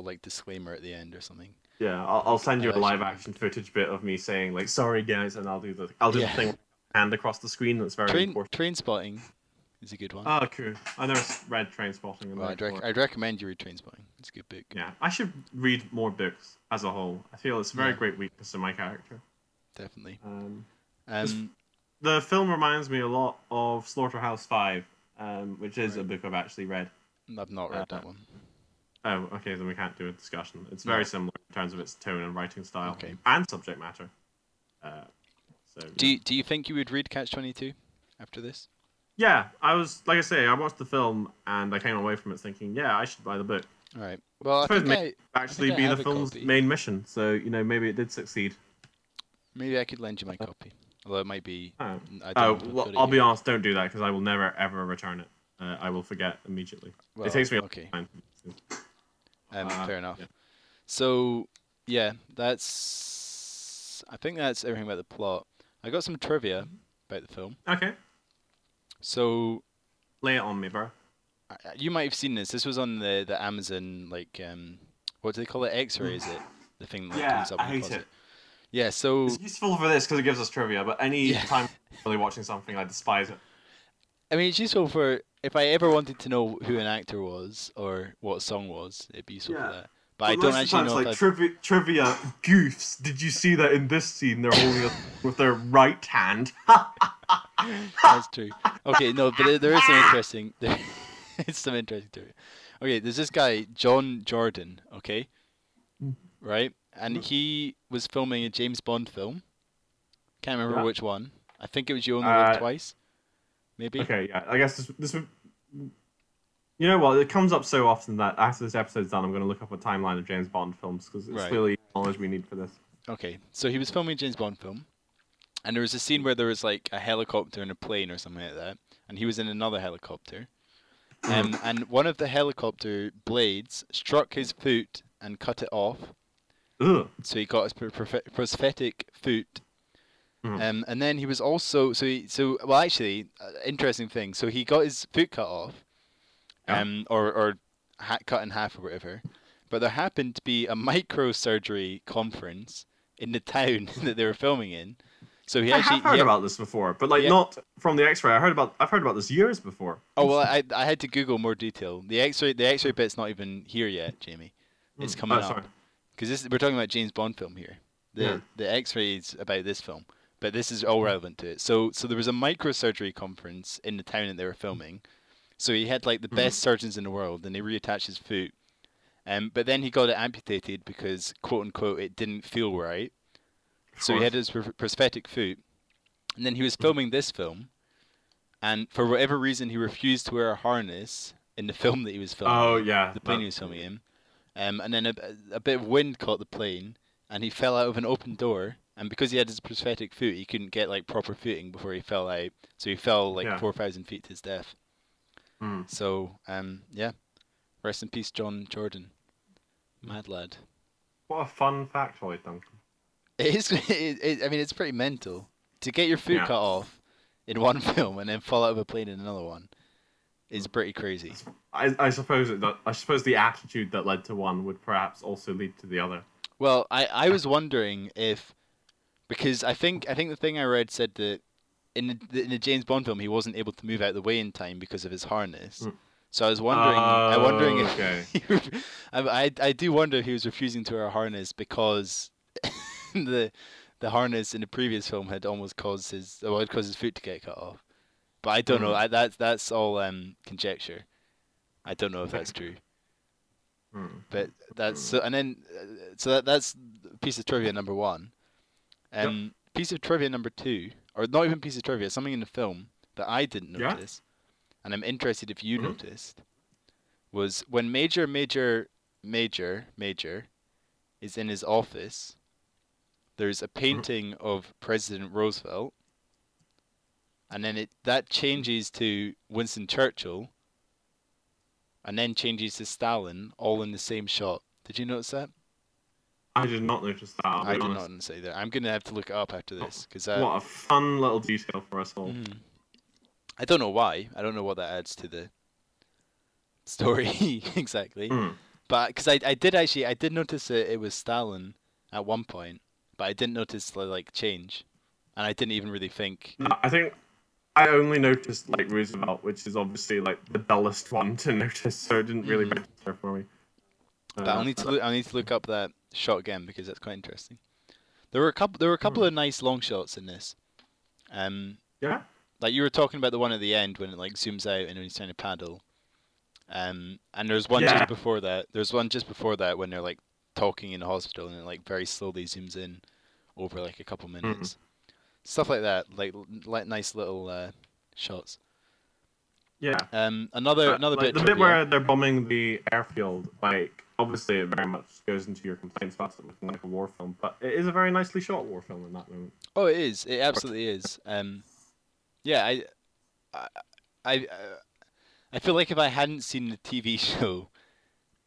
like disclaimer at the end or something. Yeah, I'll send you a live action footage bit of me saying like, "Sorry guys," and I'll do the thing with my hand across the screen. That's very important. Trainspotting is a good one. Oh, cool. I never read Trainspotting. Well, I'd recommend you read Trainspotting. It's a good book. Yeah, I should read more books as a whole. I feel it's a very great weakness in my character. Definitely. The film reminds me a lot of Slaughterhouse-Five, which is a book I've actually read. I've not read that one. Oh, okay, then we can't do a discussion. It's very similar in terms of its tone and writing style and subject matter. Do you think you would read Catch-22 after this? Yeah, I watched the film and I came away from it thinking, yeah, I should buy the book. All right. Well, I think be the film's main mission, so you know maybe it did succeed. Maybe I could lend you my copy. Although it might be... Oh, well, I'll be honest, don't do that, because I will never, ever return it. I will forget immediately. Well, it takes me a long time. Fair enough. Yeah. So, yeah, that's... I think that's everything about the plot. I got some trivia about the film. Okay. So... Lay it on me, bro. You might have seen this. This was on the Amazon, like... what do they call it? X-ray, is it? The thing that comes up in the closet. I hate it. Yeah, so... It's useful for this because it gives us trivia, but any time I'm really watching something, I despise it. I mean, it's useful for... If I ever wanted to know who an actor was or what song was, it'd be useful for that. But I don't actually know... Like, trivia goofs. Did you see that in this scene they're holding up with their right hand? That's true. Okay, no, but there is some interesting... it's some interesting trivia. Okay, there's this guy, John Jordan, okay? Right? And he was filming a James Bond film. Can't remember which one. I think it was You Only Live Twice. Maybe. Okay, yeah. I guess this would... You know what? It comes up so often that after this episode's done, I'm going to look up a timeline of James Bond films because it's clearly knowledge we need for this. Okay, so he was filming a James Bond film. And there was a scene where there was like a helicopter and a plane or something like that. And he was in another helicopter. And one of the helicopter blades struck his foot and cut it off. Ugh. So he got his prosthetic foot, and then he was also well, actually, interesting thing. So he got his foot cut off, or cut in half or whatever. But there happened to be a microsurgery conference in the town that they were filming in. So he actually heard about this before, but like not from the X-ray. I've heard about this years before. Oh well, I had to Google more detail. The X-ray bit's not even here yet, Jamie. It's coming up. Sorry. Because we're talking about James Bond film here. The X-rays about this film, but this is all relevant to it. So there was a microsurgery conference in the town that they were filming. So he had like the best surgeons in the world, and they reattached his foot. But then he got it amputated because quote unquote it didn't feel right. So he had his prosthetic foot, and then he was filming this film, and for whatever reason he refused to wear a harness in the film that he was filming. Oh yeah, the plane he was filming in. And then a bit of wind caught the plane, and he fell out of an open door. And because he had his prosthetic foot, he couldn't get like proper footing before he fell out. So he fell like 4,000 feet to his death. So yeah, rest in peace, John Jordan. Mad lad. What a fun factoid, Duncan. It is. I mean, it's pretty mental to get your foot cut off in one film and then fall out of a plane in another one. Is pretty crazy. I suppose the attitude that led to one would perhaps also lead to the other. Well, I was wondering if, because I think the thing I read said that in the James Bond film he wasn't able to move out of the way in time because of his harness. So I was wondering. I do wonder if he was refusing to wear a harness because the harness in the previous film had almost caused his foot to get cut off. But I don't know. That's all conjecture. I don't know if that's true. But that's so that's piece of trivia number one. Piece of trivia number two, or not even piece of trivia, something in the film that I didn't notice, and I'm interested if you noticed, was when Major Major Major Major is in his office, there's a painting of President Roosevelt. And then that changes to Winston Churchill, and then changes to Stalin, all in the same shot. Did you notice that? I did not notice that. I did not notice either. I'm gonna have to look it up after this because what a fun little detail for us all. I don't know why. I don't know what that adds to the story exactly, but because I did notice that it was Stalin at one point, but I didn't notice the change, and I didn't even really think. No, I think. I only noticed Roosevelt, which is obviously the dullest one to notice, so it didn't really register for me. But I need to look up that shot again because that's quite interesting. There were a couple of nice long shots in this. Like you were talking about the one at the end when it zooms out and when he's trying to paddle. And there's one just before that. There's one just before that when they're talking in the hospital and it very slowly zooms in over a couple minutes. Stuff like that, nice little shots. Another bit. The bit where they're bombing the airfield, obviously it very much goes into your complaints about it looking like a war film, but it is a very nicely shot war film in that moment. Oh, it is. It absolutely is. Yeah, I feel like if I hadn't seen the TV show,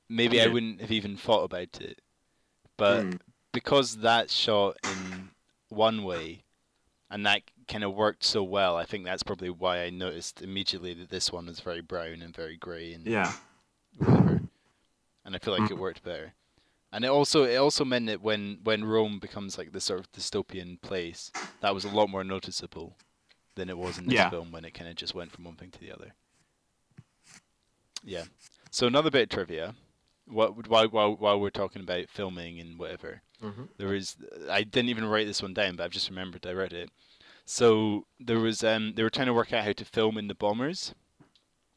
maybe I wouldn't have even thought about it. But because that's shot in one way, and that kind of worked so well, I think that's probably why I noticed immediately that this one was very brown and very grey and whatever. And I feel like it worked better. And it also meant that when Rome becomes like this sort of dystopian place, that was a lot more noticeable than it was in this film, when it kind of just went from one thing to the other. Yeah. So another bit of trivia. While we're talking about filming and whatever, there is, I didn't even write this one down, but I've just remembered I read it. So there was they were trying to work out how to film in the bombers.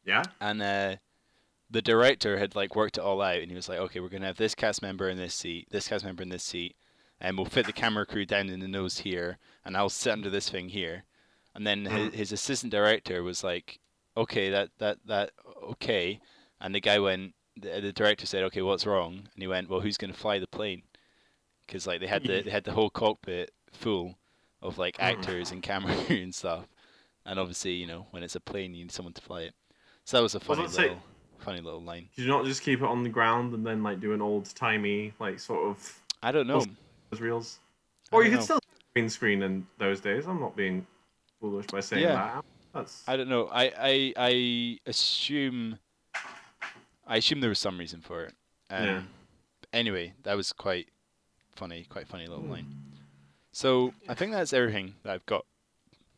Yeah. And the director had like worked it all out, and he was like, okay, we're gonna have this cast member in this seat, this cast member in this seat, and we'll fit the camera crew down in the nose here, and I'll sit under this thing here. And then his assistant director was like, okay, that okay, and the guy went. The director said, "Okay, what's wrong?" And he went, "Well, who's going to fly the plane?" Because like they had the whole cockpit full of like actors and camera and stuff, and obviously, you know, when it's a plane, you need someone to fly it. So that was a funny little line. Did you not just keep it on the ground and then like do an old timey like sort of? I don't know. Reels, or you could still green screen in those days. I'm not being foolish by saying that. That's... I don't know. I assume. There was some reason for it. Anyway, that was quite funny little line. So I think that's everything that I've got.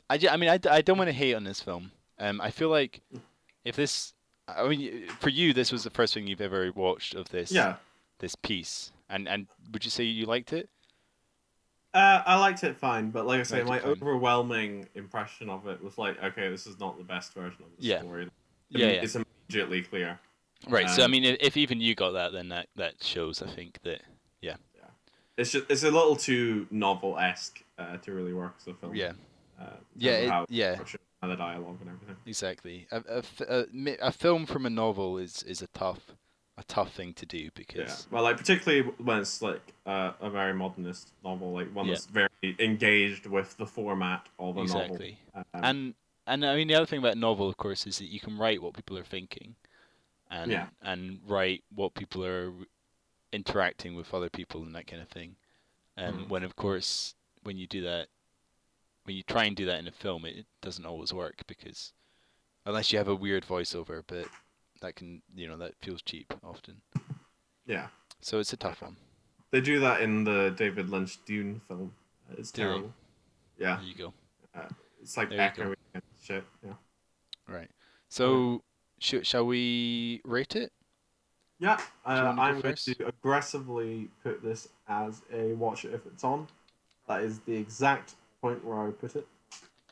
I don't want to hate on this film. I feel like if this, I mean, for you, this was the first thing you've ever watched of this. Yeah. This piece, and would you say you liked it? I liked it fine, but like I say, my overwhelming impression of it was like, okay, this is not the best version of the story. Yeah, it's immediately clear. Right, so I mean, if even you got that, then that shows, I think, that, yeah. It's a little too novel-esque to really work as a film. Yeah. The dialogue and everything. Exactly. A film from a novel is a tough thing to do because... Yeah. Well, like, particularly when it's, like, a very modernist novel, like, one that's very engaged with the format of a novel. Exactly. And, I mean, the other thing about a novel, of course, is that you can write what people are thinking. And write what people are interacting with other people and that kind of thing. When, of course, when you do that, when you try and do that in a film, it doesn't always work because, unless you have a weird voiceover, but that can, you know, that feels cheap often. Yeah. So it's a tough one. They do that in the David Lynch Dune film. It's terrible. Yeah. There you go. It's like echoing and shit. Yeah. Right. So. Yeah. Shall we rate it? Yeah, I'm going to aggressively put this as a watch it if it's on. That is the exact point where I would put it.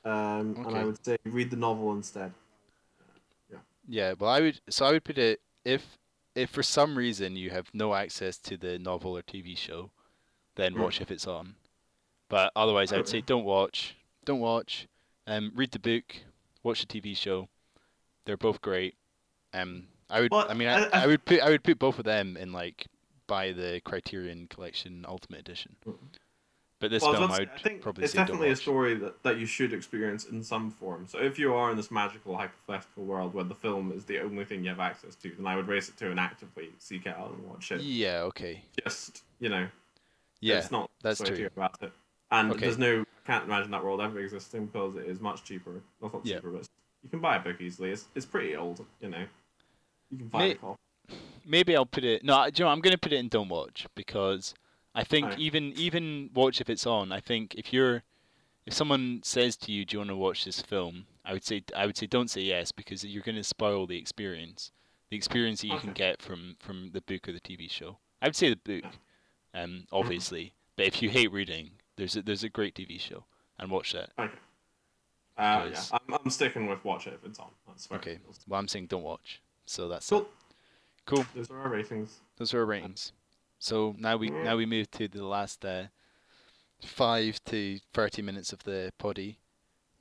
And I would say read the novel instead. Yeah, well, I would put it, if for some reason you have no access to the novel or TV show, then watch if it's on. But otherwise, I'd say don't watch. Read the book, watch the TV show. They're both great. I would put both of them in like by the Criterion Collection Ultimate Edition. But this film, I would probably say it's definitely a story that you should experience in some form. So if you are in this magical hypothetical world where the film is the only thing you have access to, then I would race it to and actively seek it out and watch it. Yeah. Okay. Just it's not that's true about it. And I can't imagine that world ever existing because it is much cheaper. Not cheaper, but you can buy a book easily. It's pretty old, you know. You can buy it. Maybe I'll put it... No, do you know, I'm going to put it in Don't Watch, because I think even watch if it's on. I think if someone says to you, do you want to watch this film? I would say don't say yes, because you're going to spoil the experience. The experience that you can get from the book or the TV show. I would say the book, obviously. But if you hate reading, there's a great TV show, and watch that. Okay. Because... I'm sticking with watch it if it's on. That's okay. Well, I'm saying don't watch. So that's cool. Cool. Those are our ratings. So now we move to the last 5 to 30 minutes of the poddy,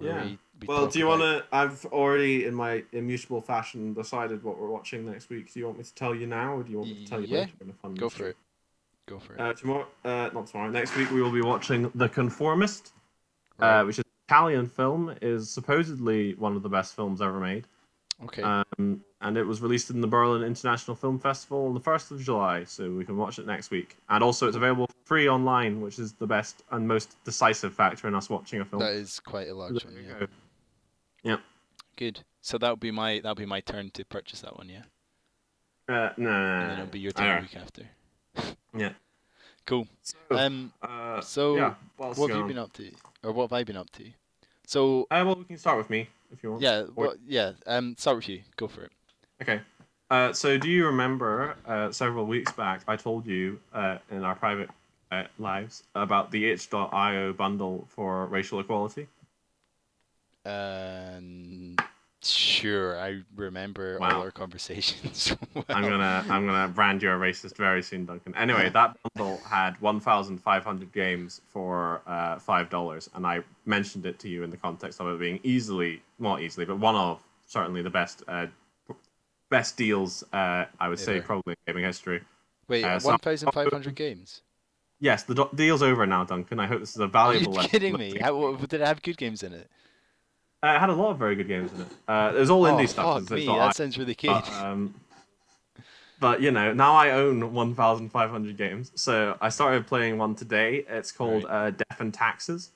Yeah. Well, do you want to... I've already, in my immutable fashion, decided what we're watching next week. Do you want me to tell you now, or do you want me to tell you later? Go for it. Go for it. Not tomorrow. Next week we will be watching The Conformist, right, which is an Italian film. Is supposedly one of the best films ever made. Okay. And it was released in the Berlin International Film Festival on the 1st of July, so we can watch it next week. And also it's available free online, which is the best and most decisive factor in us watching a film. That is quite a large one, yeah. Yeah. Good. So that'll be my turn to purchase that one, yeah? No. And then it'll be your turn the week after. Yeah. Cool. So what have you been up to? Or what have I been up to? So well, we can start with me if you want. Yeah, start with you. Go for it. Okay. So do you remember several weeks back I told you in our private lives about the itch.io bundle for racial equality? Sure, I remember all our conversations. Well. I'm gonna brand you a racist very soon, Duncan. Anyway, that bundle had 1,500 games for $5, and I mentioned it to you in the context of it being not easily, but one of certainly the best deals I would say probably in gaming history. Wait, 1,500 games? Yes, the deal's over now, Duncan. I hope this is a valuable lesson. Are you kidding me? Did it have good games in it? It had a lot of very good games in it. It was all indie stuff. That sounds really key. But, you know, now I own 1,500 games. So I started playing one today. It's called Death and Taxes.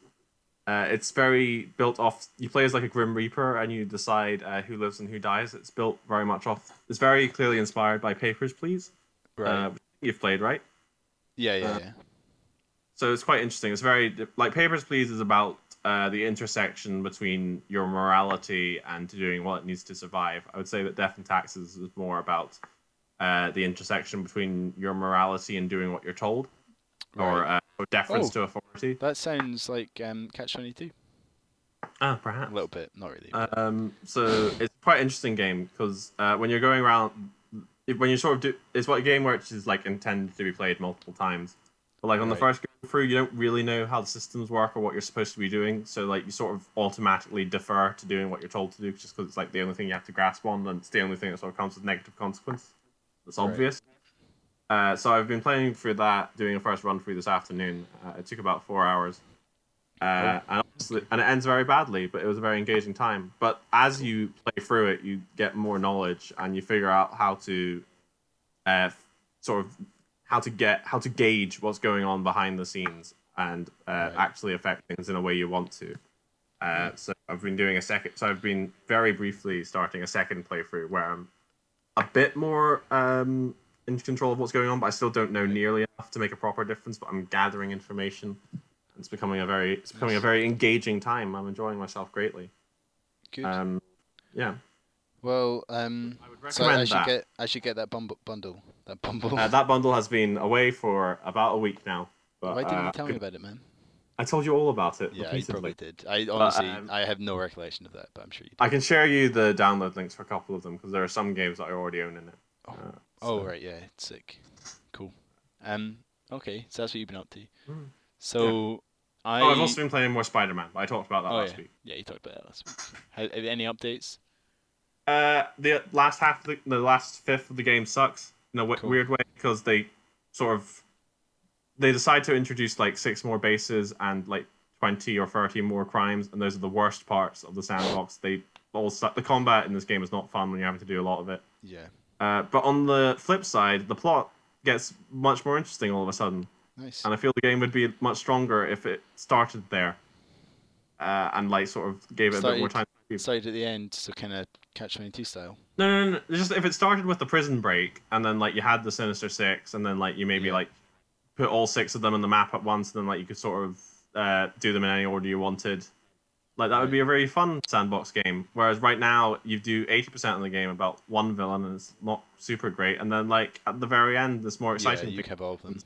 It's very built off... You play as like a Grim Reaper and you decide who lives and who dies. It's built very much off... It's very clearly inspired by Papers, Please. Right. You've played, right? Yeah. So it's quite interesting. It's very... Like, Papers, Please is about... the intersection between your morality and doing what it needs to survive. I would say that Death and Taxes is more about the intersection between your morality and doing what you're told, or deference to authority. That sounds like Catch-22. Perhaps. A little bit, not really. So it's quite an interesting game because when you're going around, when you sort of do, it's like a game where it's just like intended to be played multiple times. But like on the first go through, you don't really know how the systems work or what you're supposed to be doing. So like you sort of automatically defer to doing what you're told to do just because it's like the only thing you have to grasp on, and it's the only thing that sort of comes with negative consequence. That's obvious. So I've been playing through that, doing a first run through this afternoon. It took about 4 hours. And it ends very badly, but it was a very engaging time. But as you play through it, you get more knowledge and you figure out how to how to gauge what's going on behind the scenes and actually affect things in a way you want to. So I've been doing very briefly starting a second playthrough where I'm a bit more in control of what's going on, but I still don't know nearly enough to make a proper difference. But I'm gathering information. It's becoming a very engaging time. I'm enjoying myself greatly. Good. Yeah. Well, I would recommend I should get that bundle. That bundle has been away for about a week now. But, why didn't you tell me about it, man? I told you all about it. Yeah, you probably did. I have no recollection of that, but I'm sure you did. I can share you the download links for a couple of them, because there are some games that I already own in it. Yeah, it's sick. Cool. Okay, so that's what you've been up to. Mm. So, yeah. I've also been playing more Spider-Man, but I talked about that last week. Yeah, you talked about that last week. Have any updates? The last half, the last fifth of the game sucks. In a weird way, because they decide to introduce like 6 more bases and like 20 or 30 more crimes, and those are the worst parts of the sandbox. They all suck. The combat in this game is not fun when you're having to do a lot of it. Yeah. But on the flip side, the plot gets much more interesting all of a sudden. Nice. And I feel the game would be much stronger if it started there, and like sort of gave it a bit more time. Started at the end, so kind of Catch-22 style. No. Just if it started with the prison break, and then like you had the Sinister Six, and then like you maybe like put all 6 of them on the map at once, and then like you could sort of do them in any order you wanted. Like that would be a very fun sandbox game. Whereas right now you do 80% of the game about one villain, and it's not super great. And then like at the very end, it's more exciting. Yeah, you have all of them.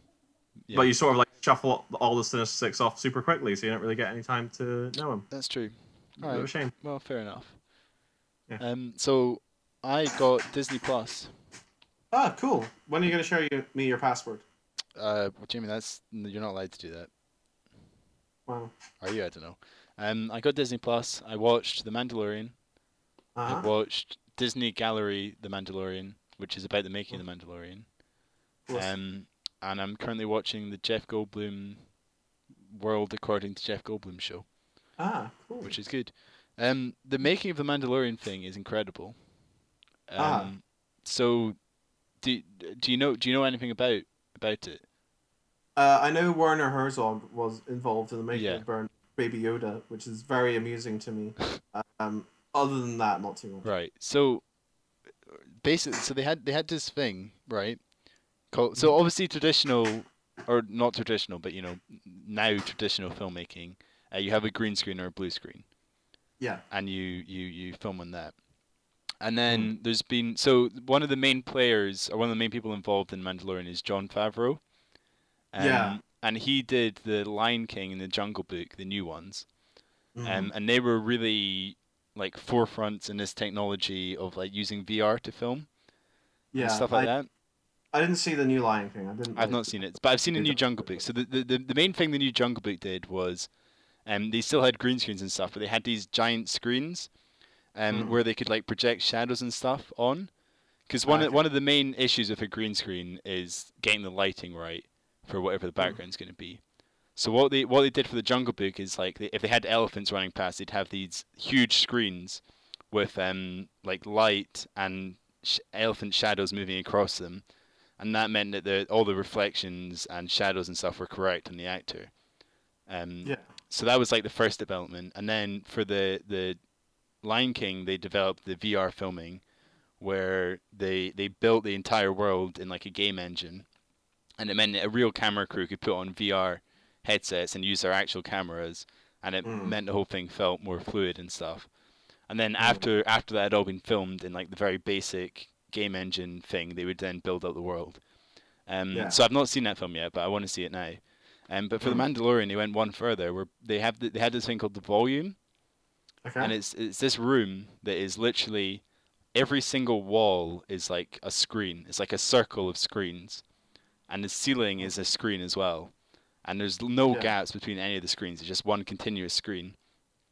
Yeah. But you sort of like shuffle all the Sinister Six off super quickly, so you don't really get any time to know them. That's true. All right. A shame. Well, fair enough. Yeah. So I got Disney Plus. Ah, cool. When are you going to share me your password? Jimmy, you're not allowed to do that. Wow. Are you? I don't know. I got Disney Plus. I watched The Mandalorian. I watched Disney Gallery The Mandalorian, which is about the making of The Mandalorian. And I'm currently watching the Jeff Goldblum World According to Jeff Goldblum show. Ah, cool. Which is good. The making of The Mandalorian thing is incredible. So do you know anything about it? I know Werner Herzog was involved in the making of Baby Yoda, which is very amusing to me. Other than that, not too much. Right. So basically, so they had this thing, right? Called, so obviously traditional, or not traditional, but you know, now traditional filmmaking, you have a green screen or a blue screen. Yeah. And you film on that. And then there's been, so one of the main players, or one of the main people involved in Mandalorian is Jon Favreau. And he did The Lion King and The Jungle Book, the new ones. And they were really like forefronts in this technology of like using VR to film. And stuff like that. I didn't see the new Lion King. I've not seen it, but I've seen the new Jungle Book. So the main thing the new Jungle Book did was, they still had green screens and stuff, but they had these giant screens, where they could like project shadows and stuff on. Because one of the main issues with a green screen is getting the lighting right for whatever the background's going to be. So what they did for the Jungle Book is like, if they had elephants running past, they'd have these huge screens with like light and elephant shadows moving across them, and that meant that all the reflections and shadows and stuff were correct on the actor. So that was like the first development, and then for the Lion King, they developed the VR filming, where they built the entire world in like a game engine, and it meant that a real camera crew could put on VR headsets and use their actual cameras, and it meant the whole thing felt more fluid and stuff. And then after that had all been filmed in like the very basic game engine thing, they would then build out the world. So I've not seen that film yet, but I want to see it now. But for The Mandalorian, they went one further, where they had this thing called the Volume. And it's this room that is literally every single wall is like a screen. It's like a circle of screens, and the ceiling is a screen as well. And there's no gaps between any of the screens. It's just one continuous screen.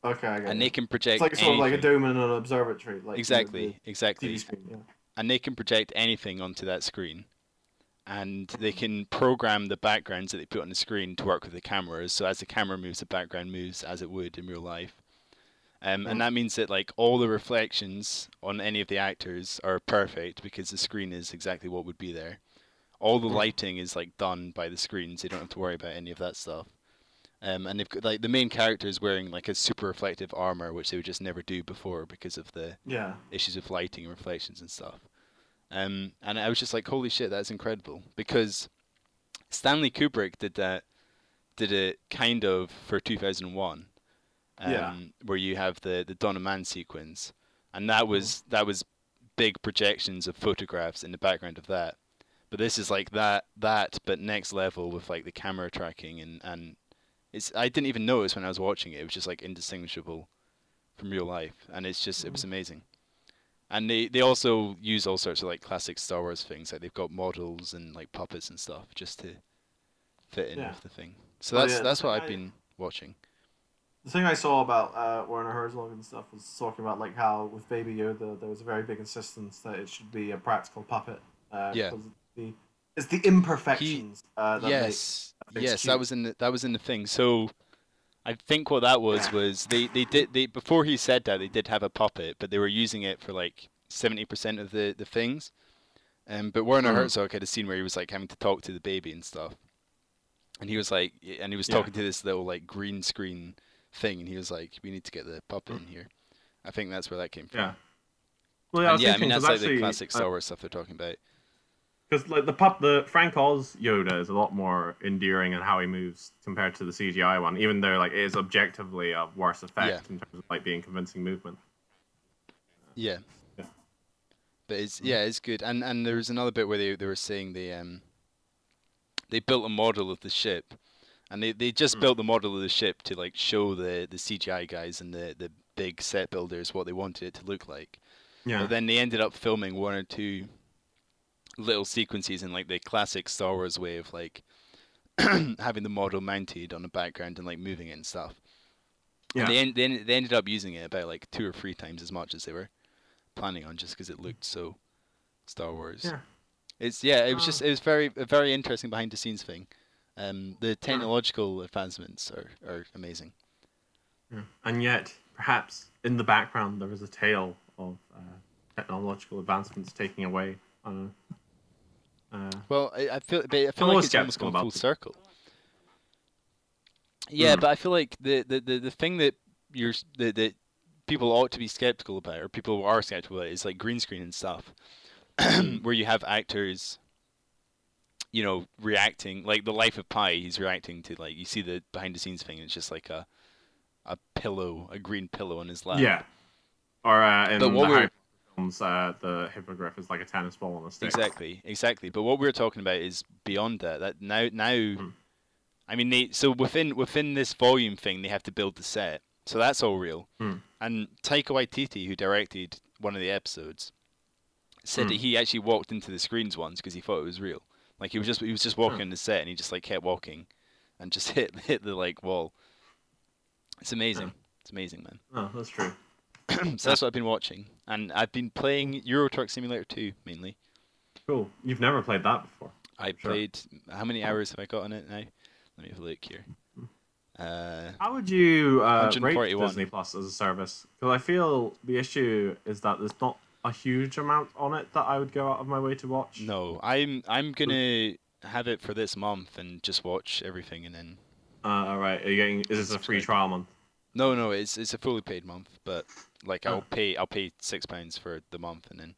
And they can project. It's like sort of like a dome in an observatory. Like exactly. TV screen, And they can project anything onto that screen, and they can program the backgrounds that they put on the screen to work with the cameras. So as the camera moves, the background moves as it would in real life. And that means that like all the reflections on any of the actors are perfect because the screen is exactly what would be there. All the lighting is like done by the screens. They don't have to worry about any of that stuff. And they've got, like, the main character is wearing like a super reflective armor, which they would just never do before because of the issues of lighting and reflections and stuff. And I was just like, holy shit, that's incredible, because Stanley Kubrick did it kind of for 2001, where you have the Dawn of Man sequence, and that was big projections of photographs in the background of that. But this is like that but next level with like the camera tracking and it's, I didn't even notice when I was watching it. It was just like indistinguishable from real life, and it's just it was amazing. And they also use all sorts of like classic Star Wars things, like they've got models and like puppets and stuff just to fit in with the thing. So that's what I've been watching. The thing I saw about Werner Herzog and stuff was talking about like how with Baby Yoda there was a very big insistence that it should be a practical puppet. Because it's the imperfections. Yes, that was in the thing. So, I think what that was they before he said that they did have a puppet, but they were using it for like 70% of the things. But Werner Herzog had a scene where he was like having to talk to the baby and stuff, and he was talking to this little like green screen thing, and he was like, "We need to get the puppet in here." I think that's where that came from. Well, I mean that's like the classic Star Wars stuff they're talking about. Because like the Frank Oz Yoda is a lot more endearing in how he moves compared to the CGI one, even though like it is objectively a worse effect in terms of like being convincing movement. But it's good. And there was another bit where they were saying they built a model of the ship, and they just built the model of the ship to like show the CGI guys and the big set builders what they wanted it to look like. But then they ended up filming one or two little sequences in like the classic Star Wars way of like having the model mounted on the background and like moving it and stuff. Yeah. And they ended up using it about like 2 or 3 times as much as they were planning on, just because it looked so Star Wars. Yeah. It was a very interesting behind the scenes thing. The technological advancements are amazing. Yeah. And yet, perhaps in the background there is a tale of technological advancements taking away. I feel like it's almost gone full circle. Yeah, but I feel like the thing that that people ought to be skeptical about, or people who are skeptical about, is like green screen and stuff, where you have actors, you know, reacting like the Life of Pi. He's reacting to, like, you see the behind the scenes thing, and it's just like a pillow, a green pillow on his lap. Yeah. Or in the Harry Potter films, the hippogriff is like a tennis ball on a stick. Exactly. But what we're talking about is beyond that. Now. I mean, within this volume thing, they have to build the set, so that's all real. Mm. And Taika Waititi, who directed one of the episodes, said that he actually walked into the screens once because he thought it was real. Like he was just walking on the set, and he just like kept walking, and just hit the like wall. It's amazing. Yeah. It's amazing, man. Oh, that's true. So that's what I've been watching, and I've been playing Euro Truck Simulator 2 mainly. Cool. You've never played that before. I played. How many hours have I got on it now? Let me have a look here. How would you rate Disney Plus as a service? Because I feel the issue is that there's not a huge amount on it that I would go out of my way to watch. No, I'm gonna have it for this month and just watch everything, and then. All right. Are you getting? Is this a free trial month? No, it's a fully paid month, but like I'll pay £6 for the month, and then.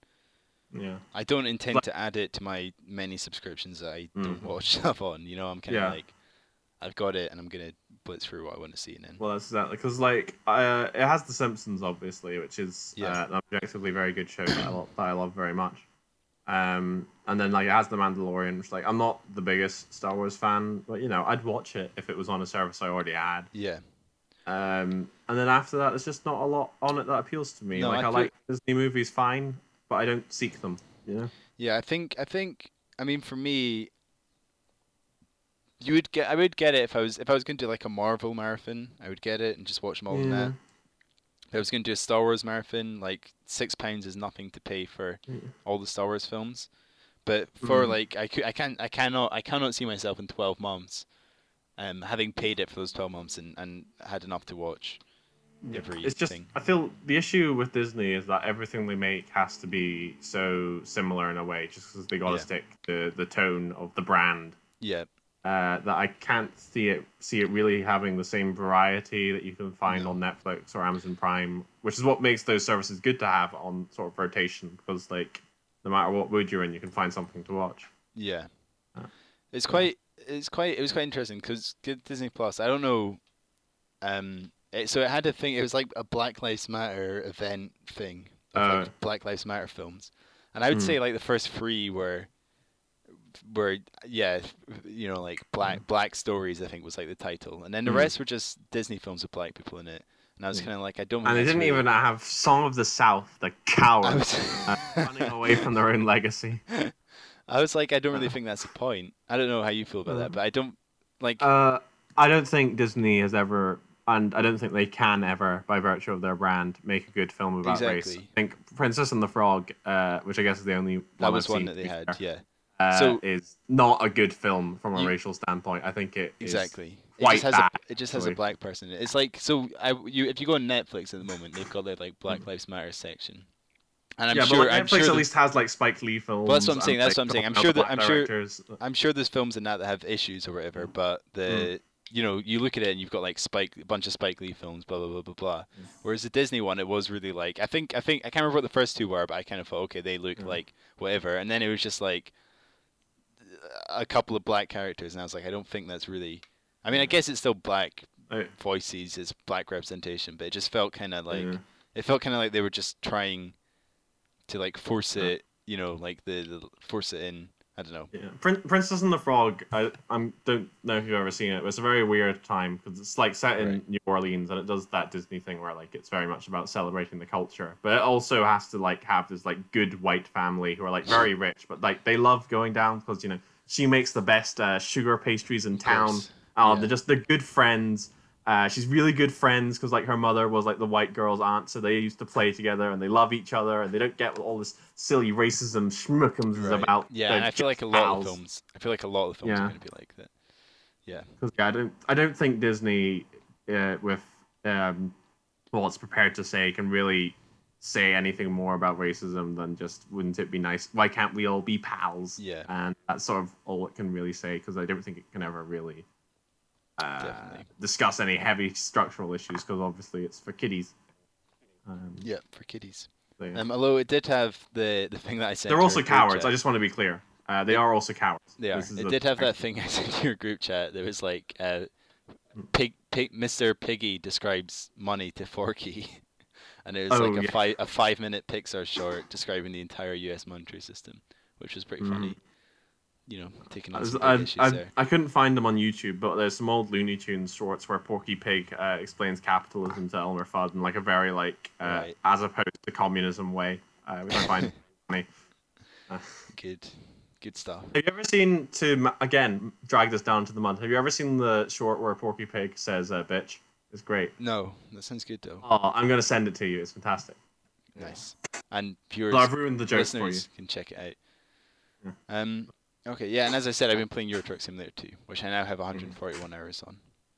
Yeah. I don't intend to add it to my many subscriptions that I don't watch stuff on. You know, I'm kind of like. I've got it, and I'm gonna blitz through what I want to see. And then, well, that's exactly because, like, it has The Simpsons, obviously, which is an objectively very good show that I love very much. And then, like, it has The Mandalorian, which, like, I'm not the biggest Star Wars fan, but you know, I'd watch it if it was on a service I already had. Yeah. And then after that, there's just not a lot on it that appeals to me. No, like, I like Disney movies fine, but I don't seek them. You know. Yeah, I think. I mean, for me. I would get it if I was going to do like a Marvel marathon. I would get it and just watch them all in that. If I was going to do a Star Wars marathon, like £6 is nothing to pay for all the Star Wars films. But for like I cannot see myself in 12 months, having paid it for those 12 months and had enough to watch. Everything. It's just I feel the issue with Disney is that everything they make has to be so similar in a way, just because they got to stick to the tone of the brand. Yeah. That I can't see it really having the same variety that you can find on Netflix or Amazon Prime, which is what makes those services good to have on sort of rotation, because like no matter what mood you're in, you can find something to watch. Yeah, it was quite interesting because Disney Plus. I don't know, so it had a thing. It was like a Black Lives Matter event thing, like Black Lives Matter films, and I would say like the first 3 were. Where you know, like black stories, I think was like the title, and then the rest were just Disney films with black people in it, and I was kind of like, I don't. And they didn't even have Song of the South, the cowards, running away from their own legacy. I was like, I don't really think that's the point. I don't know how you feel about that, but I don't like. I don't think Disney has ever, and I don't think they can ever, by virtue of their brand, make a good film about race. I think Princess and the Frog, which I guess is the only one that they had, so is not a good film from a racial standpoint. I think it is quite bad. It just has a black person in it. It's like, so if you go on Netflix at the moment, they've got their like Black Lives Matter section, and I'm sure Netflix at least has like Spike Lee films. Well, that's what I'm saying. I'm sure there's films in that have issues or whatever, but you know, you look at it and you've got like a bunch of Spike Lee films, blah blah blah blah blah. Whereas the Disney one, it was really like I think I can't remember what the first 2 were, but I kind of thought, okay, they look like whatever, and then it was just like. A couple of black characters, and I was like, I don't think that's really. I mean, I guess it's still black voices, it's black representation, but it just felt kind of like they were just trying to like force it, you know, like the force it in. I don't know. Yeah. Princess and the Frog. I don't know if you've ever seen it. But it's a very weird time because it's like set in New Orleans, and it does that Disney thing where like it's very much about celebrating the culture, but it also has to like have this like good white family who are like very rich, but like they love going down because you know she makes the best sugar pastries in town. They're good friends. She's really good friends because, like, her mother was, like, the white girl's aunt, so they used to play together, and they love each other, and they don't get all this silly racism schmuckums is about. Yeah, and I feel like a lot of films are going to be like that. Yeah. Because I don't think Disney, with well, it's prepared to say, can really say anything more about racism than just, wouldn't it be nice? Why can't we all be pals? Yeah. And that's sort of all it can really say, because I don't think it can ever really... discuss any heavy structural issues, because obviously it's for kiddies. Yeah, for kiddies. So, yeah. Although it did have the thing that I said. They're also cowards. I just want to be clear. They are also cowards. They are. It did have that thing I said to your group chat. There was like, Mr. Piggy describes money to Forky, and it was a 5-minute Pixar short describing the entire U.S. monetary system, which was pretty funny. You know, taking on some issues there. I couldn't find them on YouTube, but there's some old Looney Tunes shorts where Porky Pig explains capitalism to Elmer Fudd in, like, a very, like, as opposed to communism way, which I find funny. Good stuff. Have you ever seen, to, again, drag this down to the mud, have you ever seen the short where Porky Pig says, bitch? It's great. No, that sounds good, though. Oh, I'm going to send it to you. It's fantastic. Nice. And viewers, I've ruined the joke for you. Can check it out. Yeah. Okay, yeah, and as I said, I've been playing Euro Truck Simulator 2, which I now have 141 hours on,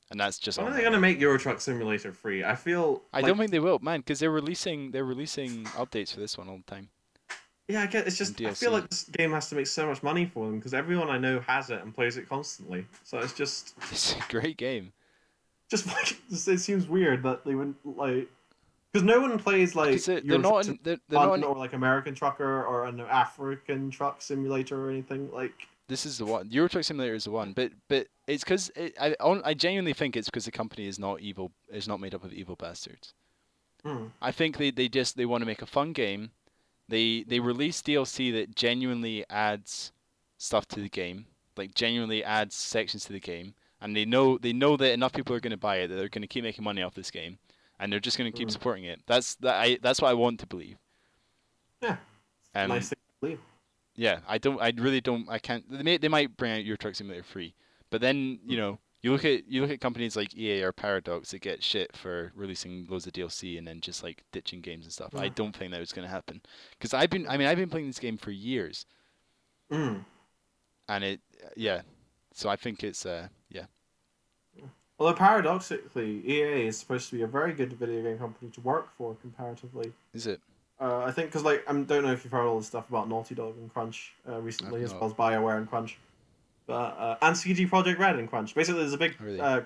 and that's just. When are they going to make Euro Truck Simulator free? I feel. I don't think they will, man, because they're releasing updates for this one all the time. Yeah, I get it's just I feel like this game has to make so much money for them because everyone I know has it and plays it constantly, so it's just. It's a great game. Just like it seems weird that they wouldn't like. Because no one plays like they're not or like American Trucker or an African Truck Simulator or anything like. This is the one. Euro Truck Simulator is the one, but it's because I genuinely think it's because the company is not evil. Is not made up of evil bastards. Mm. I think they want to make a fun game. They release DLC that genuinely adds stuff to the game, like genuinely adds sections to the game, and they know that enough people are going to buy it that they're going to keep making money off this game. And they're just going to keep supporting it. That's what I want to believe. Yeah, nice thing to believe. Yeah, I can't. They might bring out Euro Truck Simulator 3, but then you know you look at companies like EA or Paradox that get shit for releasing loads of DLC and then just like ditching games and stuff. Yeah. I don't think that was going to happen because I've been playing this game for years. Mm. And so I think it's Although paradoxically, EA is supposed to be a very good video game company to work for comparatively. Is it? I think because like I don't know if you've heard all the stuff about Naughty Dog and Crunch recently, as well as BioWare and Crunch, but and CD Projekt Red and Crunch. Basically, there's a big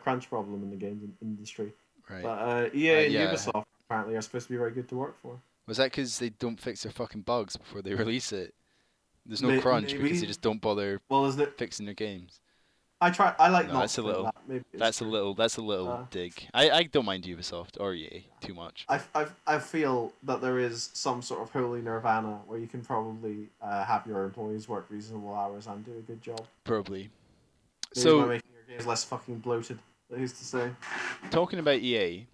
crunch problem in the games industry. Right. But EA and Ubisoft apparently are supposed to be very good to work for. Was that because they don't fix their fucking bugs before they release it? There's no crunch because they just don't bother fixing their games. That's a little dig. I don't mind Ubisoft or EA too much. I feel that there is some sort of holy nirvana where you can probably have your employees work reasonable hours and do a good job. Probably. Maybe so by making your games less fucking bloated. Who's to say? Talking about EA,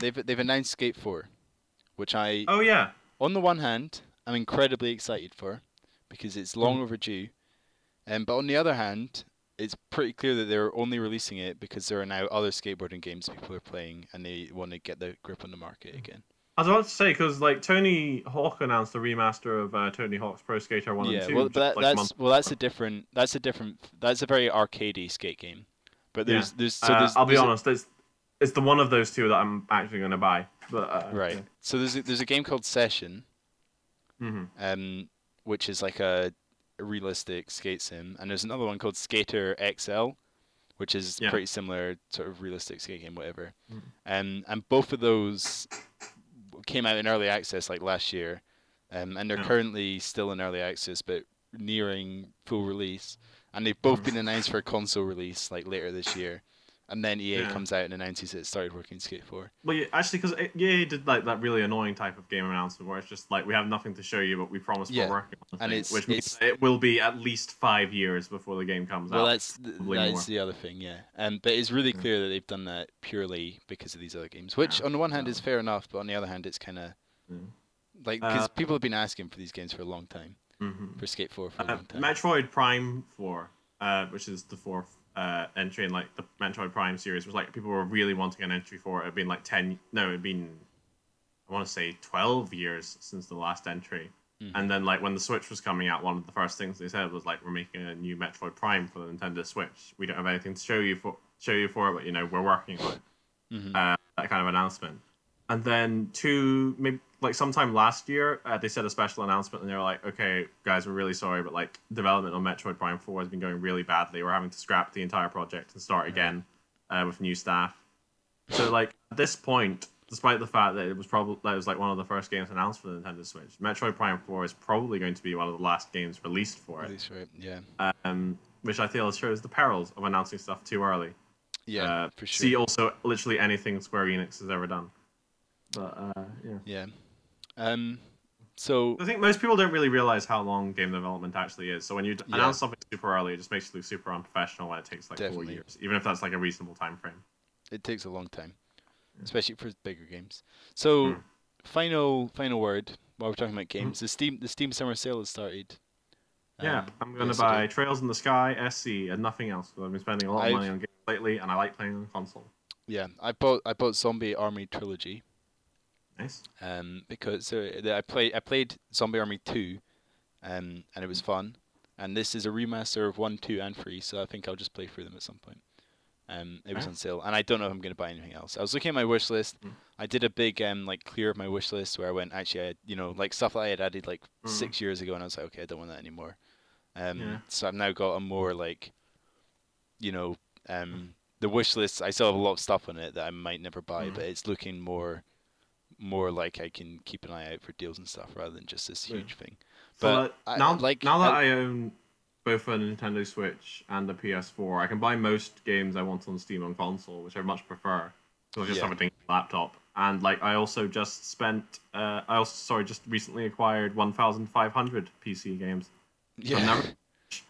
they've announced Skate 4, which I on the one hand I'm incredibly excited for because it's long overdue, but on the other hand. It's pretty clear that they're only releasing it because there are now other skateboarding games people are playing and they want to get their grip on the market again. I was about to say, because like, Tony Hawk announced the remaster of Tony Hawk's Pro Skater 1 and 2. Yeah, well, that's a very arcadey skate game. But I'll be honest, it's the one of those two that I'm actually going to buy. But, right. Yeah. So there's a game called Session, which is like a realistic skate sim, and there's another one called Skater XL, which is pretty similar, sort of realistic skate game, whatever. And both of those came out in early access like last year, and they're currently still in early access but nearing full release. And they've both been announced for a console release like later this year. And then EA comes out and announces it started working Skate 4. Well, yeah, actually, because EA did like that really annoying type of game announcement where it's just like, we have nothing to show you, but we promise we're working on it. And which means it will be at least 5 years before the game comes out. Well, that's the other thing, yeah. But it's really clear that they've done that purely because of these other games, which on the one hand is fair enough, but on the other hand, it's kind of like, because people have been asking for these games for a long time, for Skate 4 for a long time. Metroid Prime 4, which is the fourth entry in like the Metroid Prime series was like people were really wanting an entry for it. It'd been like I want to say 12 years since the last entry. Mm-hmm. And then like when the Switch was coming out, one of the first things they said was like, we're making a new Metroid Prime for the Nintendo Switch. We don't have anything to show you for it, but you know, we're working on it. Mm-hmm. That kind of announcement. And then sometime last year, they said a special announcement and they were like, okay, guys, we're really sorry, but like development on Metroid Prime 4 has been going really badly. We're having to scrap the entire project and start again with new staff. So like at this point, despite the fact that it was like one of the first games announced for the Nintendo Switch, Metroid Prime 4 is probably going to be one of the last games released for it. Which I feel shows the perils of announcing stuff too early. Yeah, for sure. See also literally anything Square Enix has ever done. But so I think most people don't really realize how long game development actually is. So when you announce something super early, it just makes you look super unprofessional when it takes like 4 years, even if that's like a reasonable time frame. It takes a long time. Especially for bigger games. So, final word while we're talking about games. The Steam Summer Sale has started. I'm going to buy Trails in the Sky, SC, and nothing else. I've been spending a lot of money on games lately, and I like playing on the console. Yeah, I bought Zombie Army Trilogy. Nice. Because I played Zombie Army 2, and it was fun. And this is a remaster of 1, 2, and 3, so I think I'll just play through them at some point. It was on sale, and I don't know if I'm going to buy anything else. I was looking at my wish list. I did a big clear of my wish list where I went stuff that I had added 6 years ago, and I was like, okay, I don't want that anymore. So I've now got a more the wish list. I still have a lot of stuff on it that I might never buy, but it's looking more like I can keep an eye out for deals and stuff rather than just this huge thing. But so now that I own both a Nintendo Switch and a PS4, I can buy most games I want on Steam on console, which I much prefer because I just have a laptop. And I also just just recently acquired 1,500 PC games. Yeah,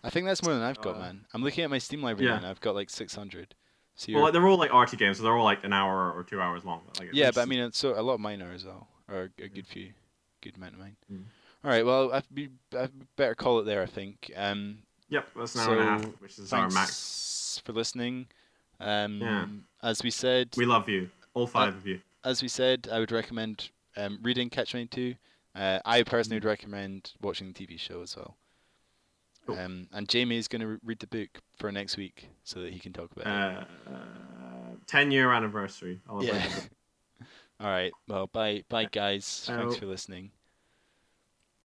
I think that's more than I've got, man. I'm looking at my Steam library and I've got 600. So they're all arty games, so they're all an hour or 2 hours long. But I mean, so a lot of mine are as well, or a good few, good amount of mine. Mm. All right, well, I'd better call it there, I think. Yep, that's an hour and a half, which is our max. Thanks for listening. As we said, we love you, all five of you. As we said, I would recommend reading Catch-22. I personally would recommend watching the TV show as well. Cool. And Jamie is going to read the book for next week so that he can talk about it. 10-year anniversary. All right, well, bye guys. Thanks for listening.